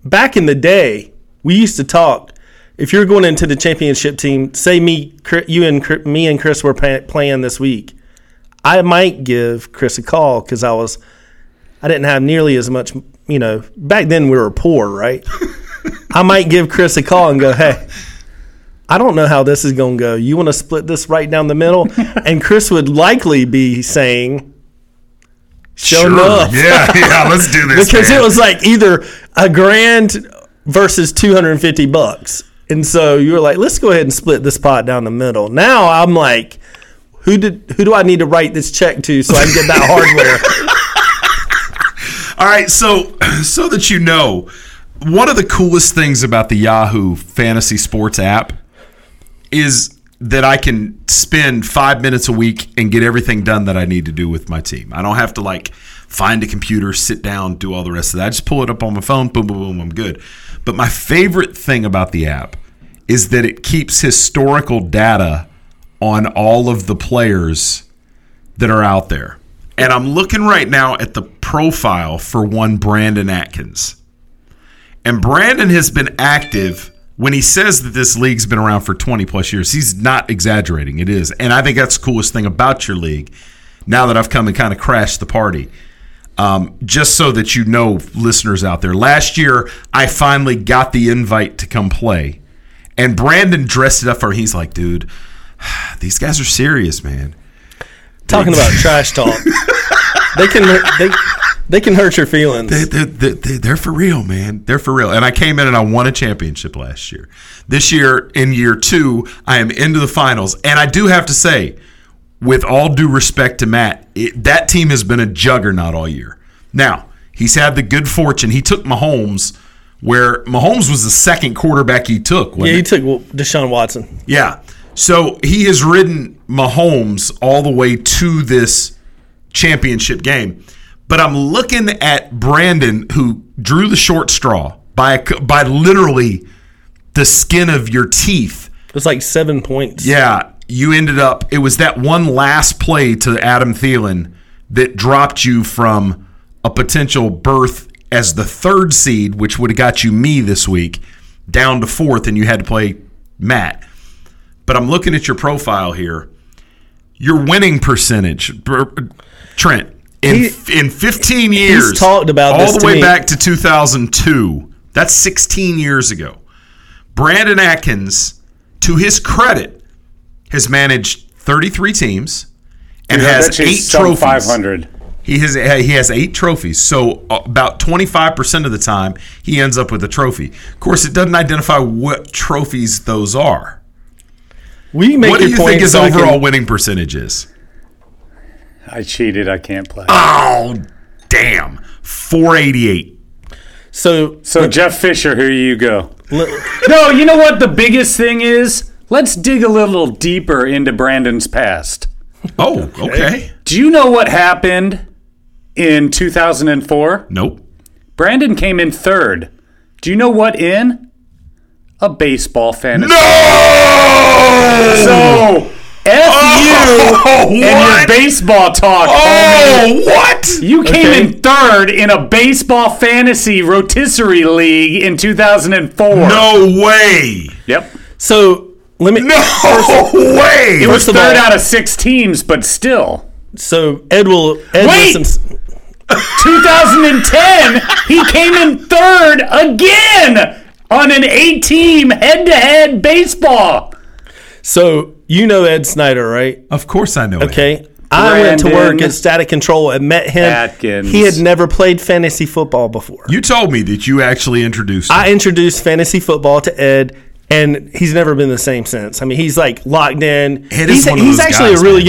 Back in the day, we used to talk. If you're going into the championship team, say me and Chris were playing this week, I might give Chris a call because I didn't have nearly as much, you know. Back then we were poor, right? I might give Chris a call and go, hey, I don't know how this is going to go. You want to split this right down the middle? And Chris would likely be saying, sure enough. Yeah, let's do this. Because it was like either a grand versus $250. And so you were like, let's go ahead and split this pot down the middle. Now I'm like, who do I need to write this check to so I can get that hardware? All right, so that you know, one of the coolest things about the Yahoo Fantasy Sports app is that I can spend 5 minutes a week and get everything done that I need to do with my team. I don't have to like find a computer, sit down, do all the rest of that. I just pull it up on my phone, boom, boom, boom, I'm good. But my favorite thing about the app is that it keeps historical data on all of the players that are out there. And I'm looking right now at the profile for one Brandon Atkins. And Brandon has been active when he says that this league's been around for 20 plus years. He's not exaggerating. It is. And I think that's the coolest thing about your league, now that I've come and kind of crashed the party. Just so that you know, listeners out there, last year I finally got the invite to come play, and Brandon dressed it up for. He's like, dude, these guys are serious, man. Talking about trash talk. They can hurt your feelings. They're for real, man. They're for real. And I came in and I won a championship last year. This year, in year two, I am into the finals. And I do have to say, with all due respect to Matt, that team has been a juggernaut all year. Now, he's had the good fortune. He took Mahomes, where Mahomes was the second quarterback he took. Yeah, he took Deshaun Watson. Yeah. So he has ridden Mahomes all the way to this championship game. But I'm looking at Brandon, who drew the short straw by literally the skin of your teeth. It was like 7 points. Yeah. You ended up – it was that one last play to Adam Thielen that dropped you from a potential berth as the third seed, which would have got you me this week, down to fourth, and you had to play Matt. But I'm looking at your profile here. Your winning percentage, Trent, in 15 years, he's talked about all this the way back to 2002. That's 16 years ago. Brandon Atkins, to his credit, has managed 33 teams and has 8 trophies. 500. He has 8 trophies, so about 25% of the time he ends up with a trophy. Of course, it doesn't identify what trophies those are. What do you think his overall winning percentage is? I cheated. I can't play. Oh, damn. 488. So Jeff Fisher, here you go. No, you know what the biggest thing is? Let's dig a little deeper into Brandon's past. Oh, okay. Do you know what happened in 2004? Nope. Brandon came in third. Do you know what in? A baseball fantasy. No! So... F you and your baseball talk. Oh, what? You came in third in a baseball fantasy rotisserie league in 2004. No way. Yep. So let me. No way. It was third out of 6 teams, but still. So Ed will. Ed wait. 2010, he came in third again on an 8-team head-to-head baseball. So. You know Ed Snyder, right? Of course I know Ed. Okay. I went to work at Static Control and met him. Atkins. He had never played fantasy football before. You told me that you actually introduced him. I introduced fantasy football to Ed, and he's never been the same since. I mean, he's like locked in. He's a really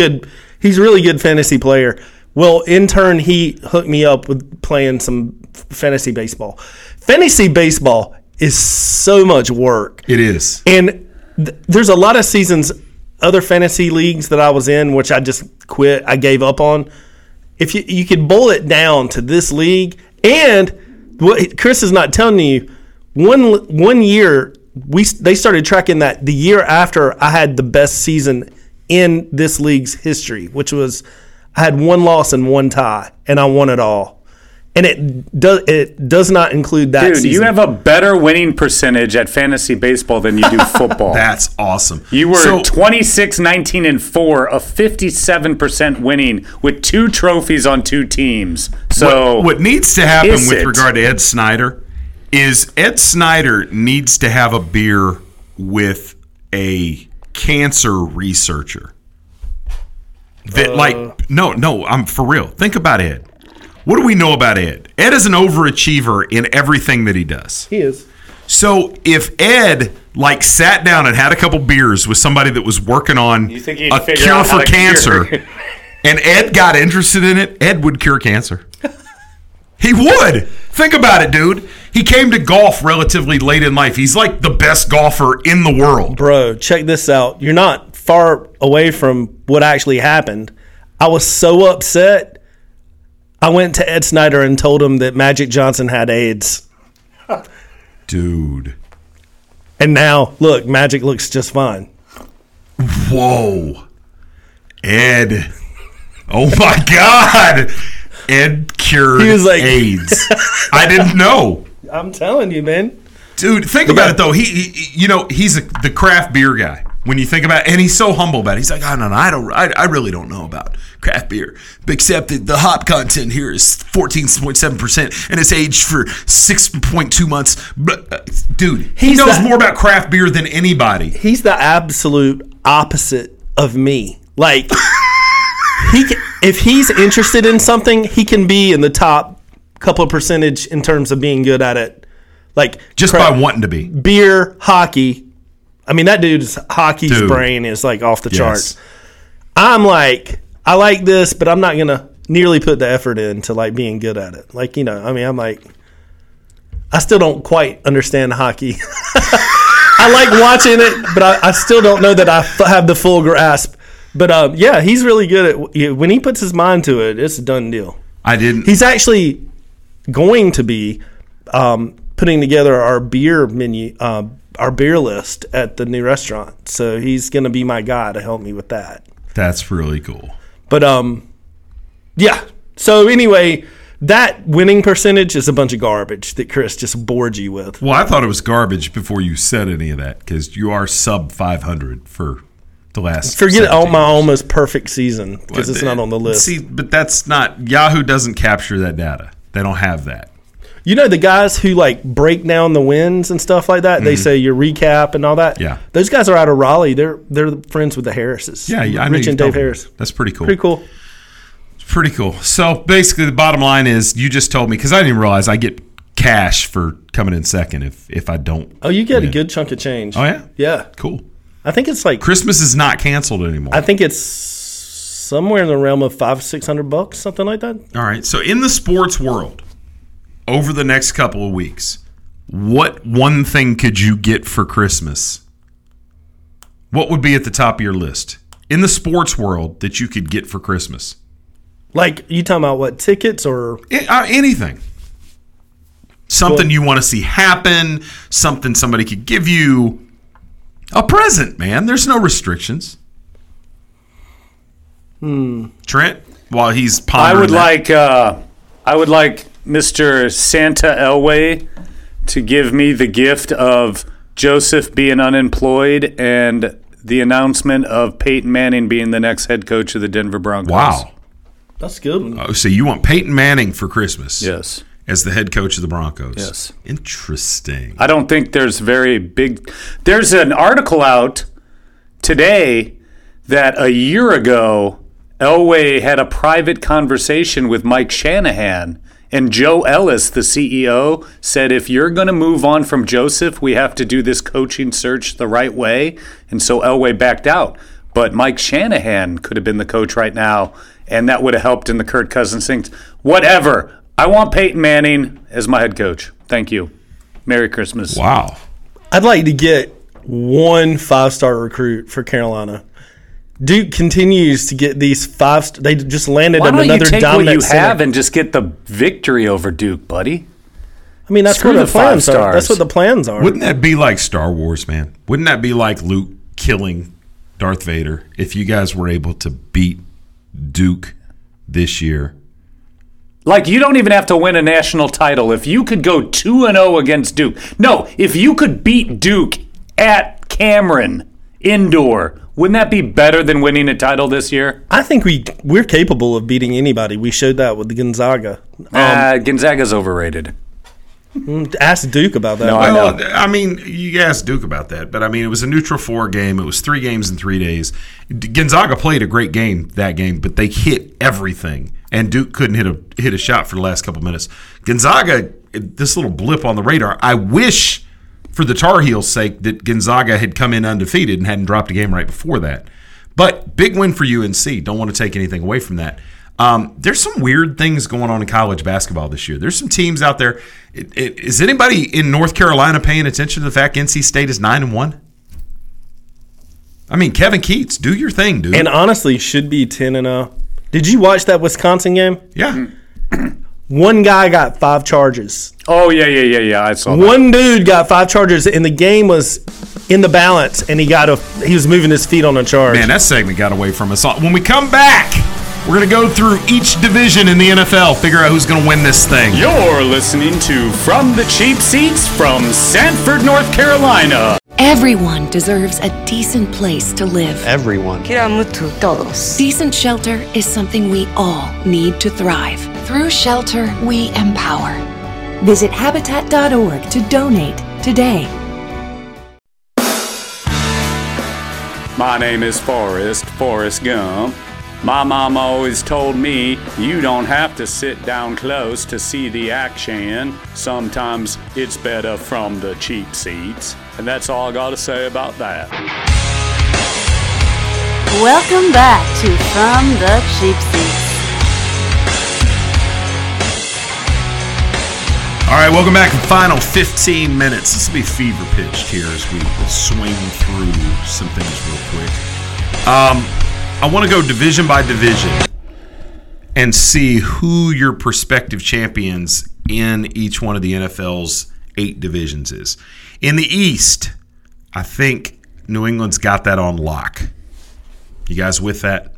good fantasy player. Well, in turn, he hooked me up with playing some fantasy baseball. Fantasy baseball is so much work. It is. And there's a lot of seasons – other fantasy leagues that I was in, which I just quit, I gave up on. If you could boil it down to this league, and what Chris is not telling you, one year they started tracking that the year after I had the best season in this league's history, which was I had 1 loss and 1 tie, and I won it all. And it does not include that season. Dude, you have a better winning percentage at fantasy baseball than you do football. That's awesome. You were 26-19-4, a 57% winning with 2 trophies on 2 teams. So what needs to happen with regard to Ed Snyder is Ed Snyder needs to have a beer with a cancer researcher. I'm for real. Think about it. What do we know about Ed? Ed is an overachiever in everything that he does. He is. So if Ed sat down and had a couple beers with somebody that was working on a cure for cancer, and Ed got interested in it, Ed would cure cancer. He would. Think about it, dude. He came to golf relatively late in life. He's like the best golfer in the world. Bro, check this out. You're not far away from what actually happened. I was so upset. I went to Ed Snyder and told him that Magic Johnson had AIDS. Dude. And now, look, Magic looks just fine. Whoa. Ed. Oh, my God. Ed cured AIDS. I didn't know. I'm telling you, man. Dude, think about it, though. He's the craft beer guy. When you think about it, and he's so humble about it. He's like, I really don't know about craft beer, except that the hop content here is 14.7% and it's aged for 6.2 months. But, dude, he knows more about craft beer than anybody. He's the absolute opposite of me. Like, he can, if he's interested in something, he can be in the top couple of percentage in terms of being good at it. Like just by wanting to be. Beer, hockey. I mean, that dude's hockey's brain is like off the charts. I'm like, I like this, but I'm not going to nearly put the effort into like being good at it. Like, you know, I mean, I'm like, I still don't quite understand hockey. I like watching it, but I still don't know that I have the full grasp. But yeah, he's really good at when he puts his mind to it. It's a done deal. He's actually going to be putting together our beer menu, our beer list at the new restaurant. So he's going to be my guy to help me with that. That's really cool. But yeah. So anyway, that winning percentage is a bunch of garbage that Chris just bored you with. Well, I thought it was garbage before you said any of that because you are sub 500 for the last. Forget all my almost perfect season because it's not on the list. See, but that's not Yahoo doesn't capture that data. They don't have that. You know the guys who like break down the wins and stuff like that. Mm-hmm. They say your recap and all that. Yeah, those guys are out of Raleigh. They're friends with the Harrises. Yeah, I know Rich and Dave Harris. That's pretty cool. Pretty cool. Pretty cool. So basically, the bottom line is you just told me because I didn't even realize I get cash for coming in second if I don't. Oh, you get a good chunk of change. Oh yeah, yeah. Cool. I think it's like Christmas is not canceled anymore. I think it's somewhere in the realm of $500-$600, something like that. All right. So in the sports world, over the next couple of weeks, what one thing could you get for Christmas? What would be at the top of your list in the sports world that you could get for Christmas? Like you talking about what, tickets or anything? Something you want to see happen. Something somebody could give you. A present, man. There's no restrictions. Trent, while he's pondering, I would like Mr. Santa Elway to give me the gift of Joseph being unemployed and the announcement of Peyton Manning being the next head coach of the Denver Broncos. Wow, that's a good one. Oh, so you want Peyton Manning for Christmas? Yes, as the head coach of the Broncos. Yes, interesting. I don't think there's very big. There's an article out today that a year ago. Elway had a private conversation with Mike Shanahan, and Joe Ellis, the CEO, said, if you're going to move on from Joseph, we have to do this coaching search the right way. And so Elway backed out. But Mike Shanahan could have been the coach right now, and that would have helped in the Kirk Cousins things. Whatever. I want Peyton Manning as my head coach. Thank you. Merry Christmas. Wow. I'd like to get one five-star recruit for Carolina. Duke continues to get these five. They just landed on another dominant. Why don't you take what you have and just get the victory over Duke, buddy? I mean, that's what the plans are. That's what the plans are. Wouldn't that be like Star Wars, man? Wouldn't that be like Luke killing Darth Vader if you guys were able to beat Duke this year? Like, you don't even have to win a national title. If you could go 2-0 against Duke. No, if you could beat Duke at Cameron Indoor, wouldn't that be better than winning a title this year? I think we're capable of beating anybody. We showed that with Gonzaga. Gonzaga's overrated. Ask Duke about that. No, well, I know. I mean, you asked Duke about that, but I mean, it was a neutral floor game. It was 3 games in 3 days. Gonzaga played a great game that game, but they hit everything, and Duke couldn't hit a shot for the last couple minutes. Gonzaga, this little blip on the radar. I wish, for the Tar Heels' sake, that Gonzaga had come in undefeated and hadn't dropped a game right before that. But big win for UNC. Don't want to take anything away from that. There's some weird things going on in college basketball this year. There's some teams out there. Is anybody in North Carolina paying attention to the fact NC State is 9-1? I mean, Kevin Keats, do your thing, dude. And honestly, should be 10-0. Did you watch that Wisconsin game? Yeah. One guy got 5 charges. Oh, yeah. I saw that. One dude got 5 charges, and the game was in the balance, and he was moving his feet on a charge. Man, that segment got away from us all. When we come back, we're going to go through each division in the NFL, figure out who's going to win this thing. You're listening to From the Cheap Seats from Sanford, North Carolina. Everyone deserves a decent place to live. Everyone. Queremos todos. Decent shelter is something we all need to thrive. Through shelter, we empower. Visit Habitat.org to donate today. My name is Forrest Gump, My mom always told me, you don't have to sit down close to see the action. Sometimes it's better from the cheap seats. And that's all I got to say about that. Welcome back to From the Cheap Seats. All right, welcome back to the final 15 minutes. This will be fever pitched here as we swing through some things real quick. I want to go division by division and see who your prospective champions in each one of the NFL's 8 divisions is. In the East, I think New England's got that on lock. You guys with that?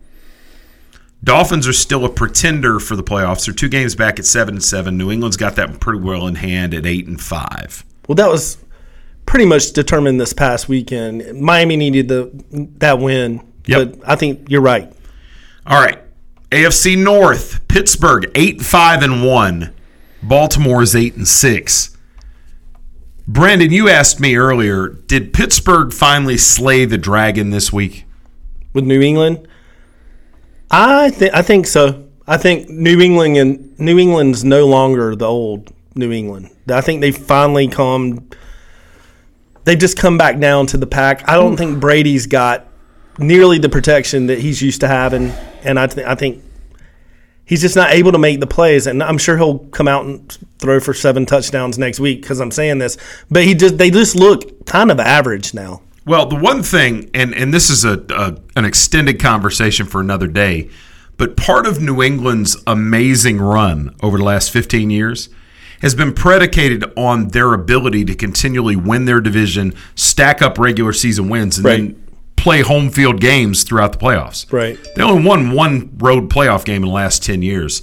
Dolphins are still a pretender for the playoffs. They're 2 games back at 7-7. New England's got that pretty well in hand at 8-5. Well, that was pretty much determined this past weekend. Miami needed that win. Yep. But I think you're right. All right. AFC North, Pittsburgh 8-5-1. Baltimore is 8-6. Brandon, you asked me earlier, did Pittsburgh finally slay the dragon this week? With New England? I think so. I think New England's no longer the old New England. I think they finally come back down to the pack. I don't think Brady's got nearly the protection that he's used to having, and I think he's just not able to make the plays. And I'm sure he'll come out and throw for 7 touchdowns next week because I'm saying this, but they just look kind of average now. Well, the one thing, and this is an extended conversation for another day, but part of New England's amazing run over the last 15 years has been predicated on their ability to continually win their division, stack up regular season wins, and then play home field games throughout the playoffs. Right. They only won 1 road playoff game in the last 10 years.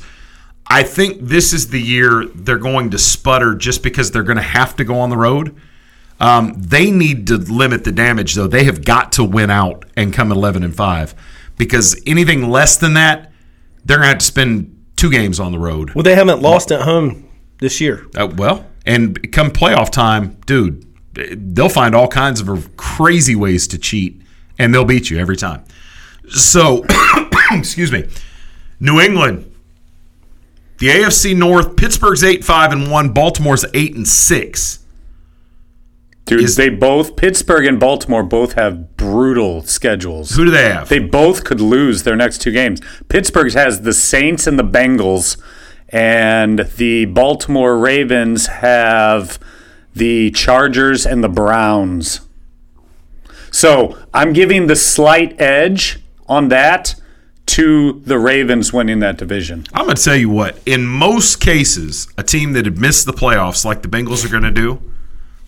I think this is the year they're going to sputter just because they're going to have to go on the road. They need to limit the damage, though. They have got to win out and come 11-5 because anything less than that, they're going to have to spend 2 games on the road. Well, they haven't lost at home this year. And come playoff time, dude, they'll find all kinds of crazy ways to cheat. And they'll beat you every time. So, excuse me. New England, the AFC North, Pittsburgh's 8-5-1, Baltimore's 8-6. Dude, Pittsburgh and Baltimore both have brutal schedules. Who do they have? They both could lose their next 2 games. Pittsburgh has the Saints and the Bengals, and the Baltimore Ravens have the Chargers and the Browns. So I'm giving the slight edge on that to the Ravens winning that division. I'm going to tell you what. In most cases, a team that had missed the playoffs like the Bengals are going to do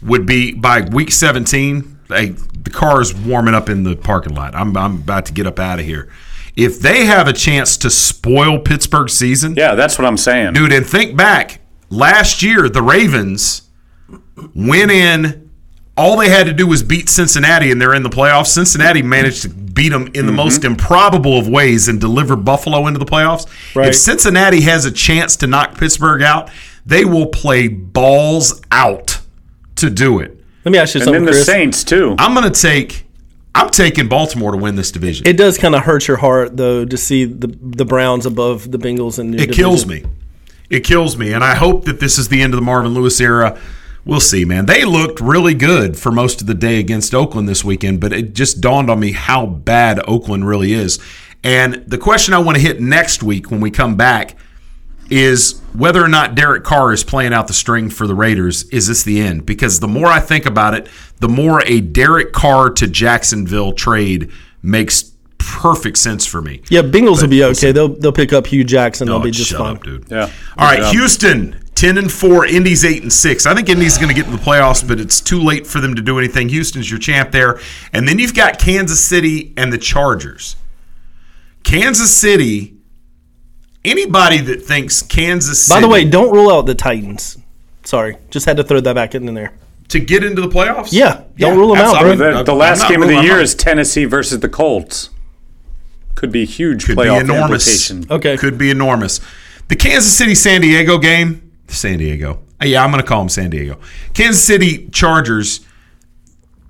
would be by week 17, the car is warming up in the parking lot. I'm about to get up out of here. If they have a chance to spoil Pittsburgh's season. Yeah, that's what I'm saying. Dude, and think back. Last year, the Ravens went in. All they had to do was beat Cincinnati, and they're in the playoffs. Cincinnati managed to beat them in the most improbable of ways and deliver Buffalo into the playoffs. Right. If Cincinnati has a chance to knock Pittsburgh out, they will play balls out to do it. Let me ask you something, and then Chris. The Saints, too. I'm taking Baltimore to win this division. It does kind of hurt your heart, though, to see the Browns above the Bengals in your division. It kills me, and I hope that this is the end of the Marvin Lewis era. We'll see, man. They looked really good for most of the day against Oakland this weekend, but it just dawned on me how bad Oakland really is. And the question I want to hit next week when we come back is whether or not Derek Carr is playing out the string for the Raiders. Is this the end? Because the more I think about it, the more a Derek Carr to Jacksonville trade makes perfect sense for me. Yeah, Bengals will be okay. They'll pick up Hugh Jackson. They'll be just fine. Up, dude. Yeah. All right, Houston. 10-4, Indy's 8-6. I think Indy's going to get in the playoffs, but it's too late for them to do anything. Houston's your champ there. And then you've got Kansas City and the Chargers. Kansas City, anybody that thinks Kansas City. By the way, don't rule out the Titans. Sorry, just had to throw that back in there. To get into the playoffs? Yeah, don't rule them out, bro. The last game of the year is Tennessee versus the Colts. Could be huge playoff implication. Okay. Could be enormous. The Kansas City-San Diego game. San Diego. Yeah, I'm going to call them San Diego. Kansas City Chargers,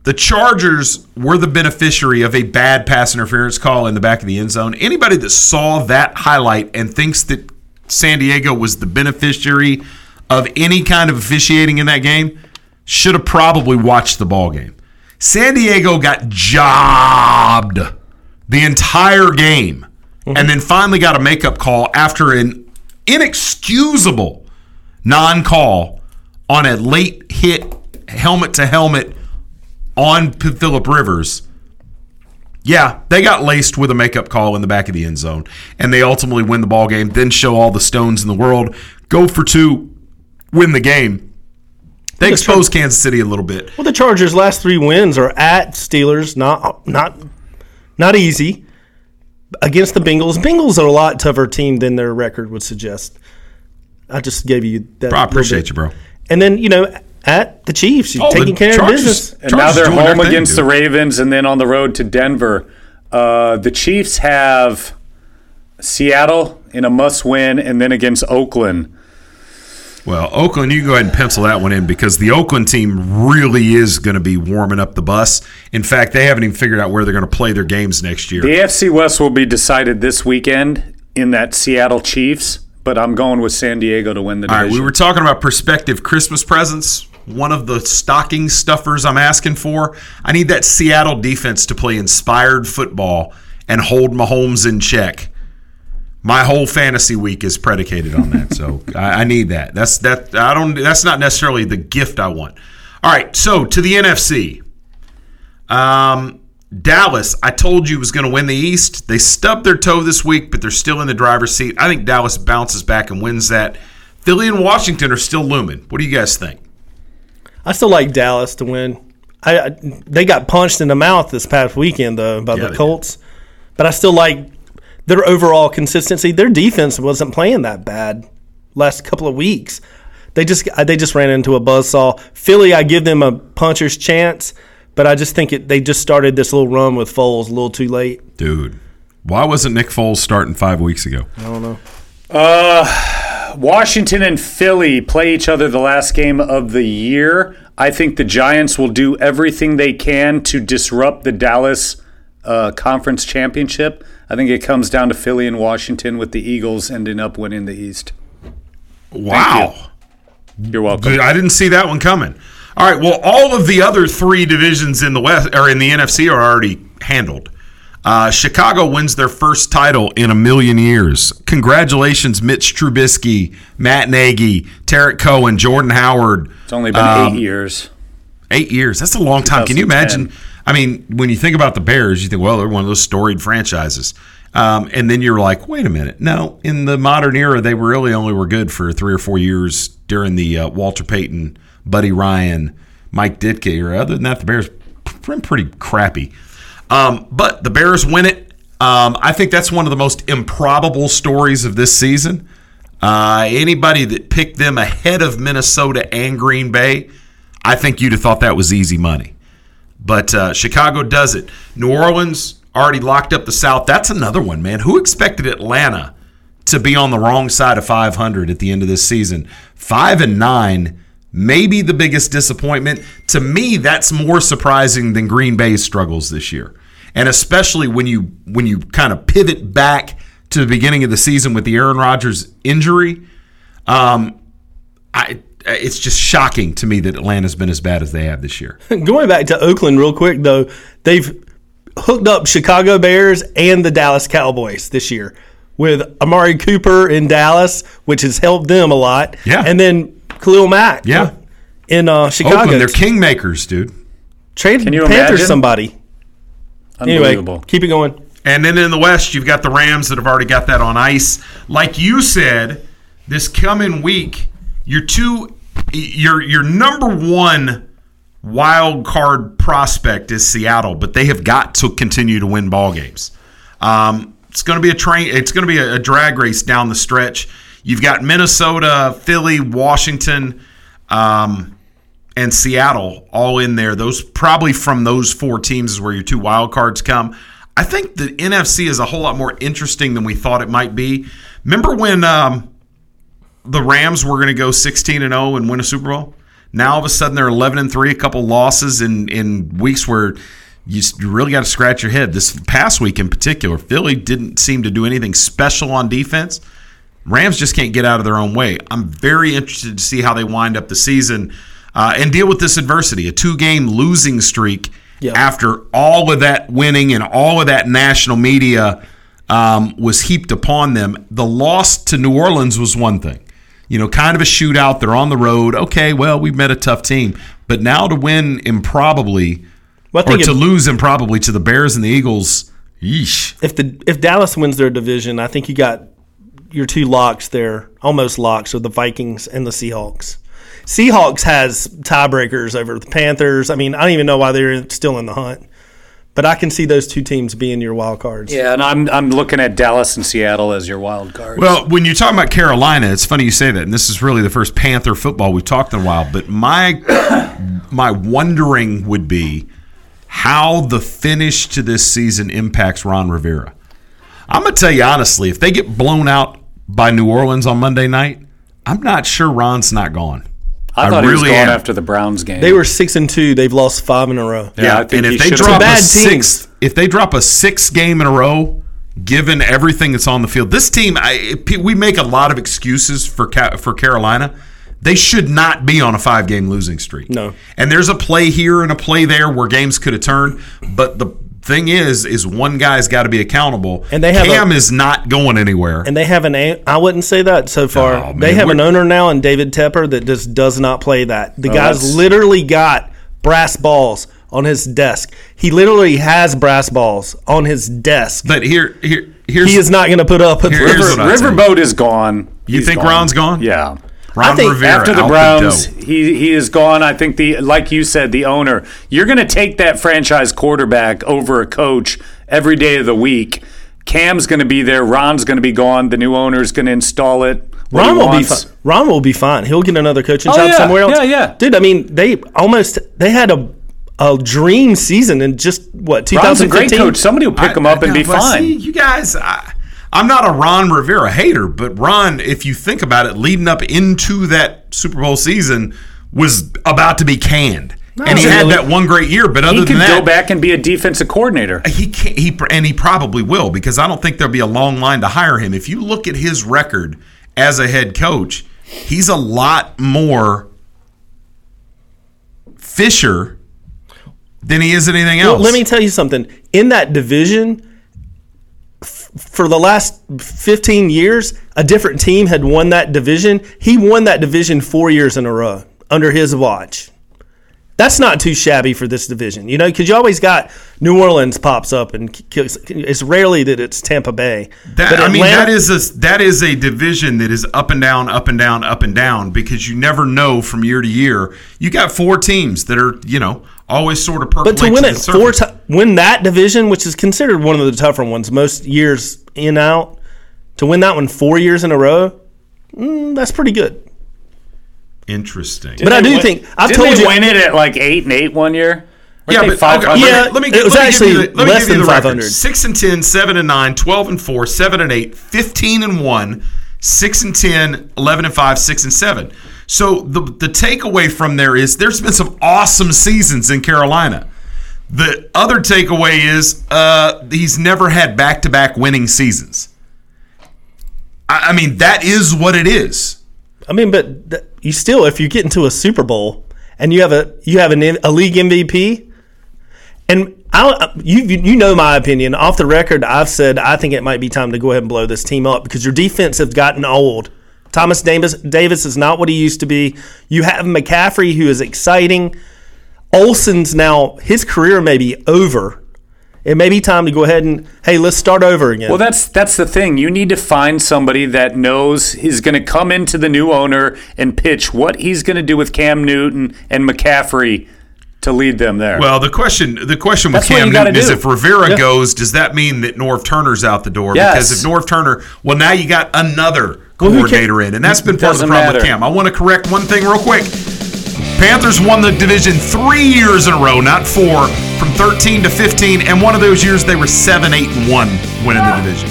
The Chargers were the beneficiary of a bad pass interference call in the back of the end zone. Anybody that saw that highlight and thinks that San Diego was the beneficiary of any kind of officiating in that game should have probably watched the ball game. San Diego got jobbed the entire game and then finally got a makeup call after an inexcusable non-call on a late hit helmet-to-helmet on Philip Rivers. Yeah, they got laced with a makeup call in the back of the end zone, and they ultimately win the ball game, then show all the stones in the world, go for two, win the game. They exposed Kansas City a little bit. Well, the Chargers' last three wins are at Steelers, not easy, against the Bengals. Bengals are a lot tougher team than their record would suggest. I just gave you that. I appreciate you, bro. And then, you know, at the Chiefs, you're taking care of business. And now they're home against the Ravens and then on the road to Denver. The Chiefs have Seattle in a must-win and then against Oakland. Well, Oakland, you can go ahead and pencil that one in because the Oakland team really is going to be warming up the bus. In fact, they haven't even figured out where they're going to play their games next year. The AFC West will be decided this weekend in that Seattle Chiefs. But I'm going with San Diego to win the division. All right, we were talking about prospective Christmas presents. One of the stocking stuffers I'm asking for. I need that Seattle defense to play inspired football and hold Mahomes in check. My whole fantasy week is predicated on that, so I need that. That's not necessarily the gift I want. All right, so to the NFC. Dallas, I told you, was going to win the East. They stubbed their toe this week, but they're still in the driver's seat. I think Dallas bounces back and wins that. Philly and Washington are still looming. What do you guys think? I still like Dallas to win. They got punched in the mouth this past weekend, though, by the Colts. Did. But I still like their overall consistency. Their defense wasn't playing that bad last couple of weeks. They just ran into a buzzsaw. Philly, I give them a puncher's chance. But I just think they just started this little run with Foles a little too late. Dude, why wasn't Nick Foles starting 5 weeks ago? I don't know. Washington and Philly play each other the last game of the year. I think the Giants will do everything they can to disrupt the Dallas Conference Championship. I think it comes down to Philly and Washington with the Eagles ending up winning the East. Wow. You're welcome. Dude, I didn't see that one coming. All right, well, all of the other three divisions in the West or in the NFC are already handled. Chicago wins their first title in a million years. Congratulations, Mitch Trubisky, Matt Nagy, Tarek Cohen, Jordan Howard. It's only been 8 years. 8 years. That's a long time. Can you imagine? I mean, when you think about the Bears, you think, well, they're one of those storied franchises. And then you're like, wait a minute. No, in the modern era, they really only were good for 3 or 4 years during the Walter Payton, Buddy Ryan, Mike Ditka, or other than that, the Bears been pretty crappy. But the Bears win it. I think that's one of the most improbable stories of this season. Anybody that picked them ahead of Minnesota and Green Bay, I think you'd have thought that was easy money. But Chicago does it. New Orleans already locked up the South. That's another one, man. Who expected Atlanta to be on the wrong side of 500 at the end of this season? 5-9. Maybe the biggest disappointment. To me, that's more surprising than Green Bay's struggles this year. And especially when you kind of pivot back to the beginning of the season with the Aaron Rodgers injury, it's just shocking to me that Atlanta's been as bad as they have this year. Going back to Oakland real quick, though, they've hooked up Chicago Bears and the Dallas Cowboys this year with Amari Cooper in Dallas, which has helped them a lot. Yeah. And then Khalil Mack in Chicago. Oakland, they're kingmakers, dude. Trade Panthers imagine? Somebody. Unbelievable. Anyway, keep it going. And then in the West, you've got the Rams that have already got that on ice. Like you said, this coming week, your number one wild card prospect is Seattle, but they have got to continue to win ball games. It's going to be a drag race down the stretch. You've got Minnesota, Philly, Washington, and Seattle all in there. Those probably from those four teams is where your two wild cards come. I think the NFC is a whole lot more interesting than we thought it might be. Remember when the Rams were going to go 16-0 and win a Super Bowl? Now all of a sudden they're 11-3, a couple losses in weeks where you really got to scratch your head. This past week in particular, Philly didn't seem to do anything special on defense. Rams just can't get out of their own way. I'm very interested to see how they wind up the season and deal with this adversity, a two-game losing streak. Yep. After all of that winning and all of that national media was heaped upon them. The loss to New Orleans was one thing. You know, kind of a shootout. They're on the road. Okay, well, we've met a tough team. But now to win improbably, to lose improbably to the Bears and the Eagles, yeesh. If Dallas wins their division, I think you got your two locks there, almost locks, with the Vikings and the Seahawks. Seahawks has tiebreakers over the Panthers. I mean, I don't even know why they're still in the hunt. But I can see those two teams being your wild cards. Yeah, and I'm looking at Dallas and Seattle as your wild cards. Well, when you're talking about Carolina, it's funny you say that, and this is really the first Panther football we've talked in a while. But my wondering would be how the finish to this season impacts Ron Rivera. I'm going to tell you honestly, if they get blown out by New Orleans on Monday night, I'm not sure Ron's not gone. I thought he was going after the Browns game. They were 6-2. They've lost 5 in a row. Yeah, I think, and if they drop a 6th game in a row, given everything that's on the field, this team, we make a lot of excuses for Carolina. They should not be on a 5-game losing streak. No. And there's a play here and a play there where games could have turned, but the thing is one guy's got to be accountable. And they have Cam is not going anywhere. And they have I wouldn't say that so far. Oh, man, they have an owner now in David Tepper that just does not play that. The guy's literally got brass balls on his desk. He literally has brass balls on his desk. But here's he is not going to put up with Riverboat is gone. You think Ron's gone? Yeah. Ron Rivera, after the Browns, he is gone. I think like you said, the owner. You're going to take that franchise quarterback over a coach every day of the week. Cam's going to be there. Ron's going to be gone. The new owner's going to install it. Ron will be fine. He'll get another coaching job somewhere else. Yeah, yeah, dude. I mean, they had a dream season in just 2015. Ron's a great coach. Somebody will pick him up and be fine. See, you guys. I'm not a Ron Rivera hater, but Ron, if you think about it, leading up into that Super Bowl season was about to be canned. No, and he had that one great year, but other than that, he could go back and be a defensive coordinator. He probably will, because I don't think there'll be a long line to hire him. If you look at his record as a head coach, he's a lot more Fisher than he is anything else. Well, let me tell you something. In that division, for the last 15 years, a different team had won that division. He won that division 4 years in a row under his watch. That's not too shabby for this division, you know, because you always got New Orleans pops up, and it's rarely that it's Tampa Bay. That is a division that is up and down, up and down, up and down, because you never know from year to year. You got four teams that are, you know, always sort of percolate. But to win it win that division, which is considered one of the tougher ones most years in out, to win that one 4 years in a row, that's pretty good. Interesting. But I do think I've told you. Did they win it at like 8-8 1 year? Yeah, but 500. Yeah, it was actually less than 500. 6-10, 7-9, 12-4, 7-8, 15-1, 6-10, 11-5, 6-7. So the takeaway from there is there's been some awesome seasons in Carolina. The other takeaway is he's never had back-to-back winning seasons. I mean, that is what it is. I mean, but you still, if you get into a Super Bowl and you have a league MVP, and you know my opinion off the record, I've said I think it might be time to go ahead and blow this team up because your defense has gotten old. Thomas Davis is not what he used to be. You have McCaffrey, who is exciting. Olsen's now, his career may be over. It may be time to go ahead and, hey, let's start over again. Well, that's the thing. You need to find somebody that knows he's going to come into the new owner and pitch what he's going to do with Cam Newton and McCaffrey to lead them there. Well, the question with Cam Newton is if Rivera goes, does that mean that Norv Turner's out the door? Yes. Because if Norv Turner, well, now you got another coordinator in, and that's been part of the problem with Cam. I want to correct one thing real quick. Panthers won the division 3 years in a row, not four, from 13 to 15, and one of those years they were 7-8-1 winning the division.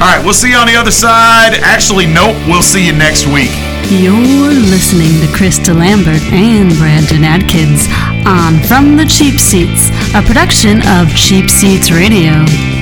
All right, we'll see you on the other side. Actually, nope, we'll see you next week. You're listening to Chris DeLambert and Brandon Atkins on From the Cheap Seats, a production of Cheap Seats Radio.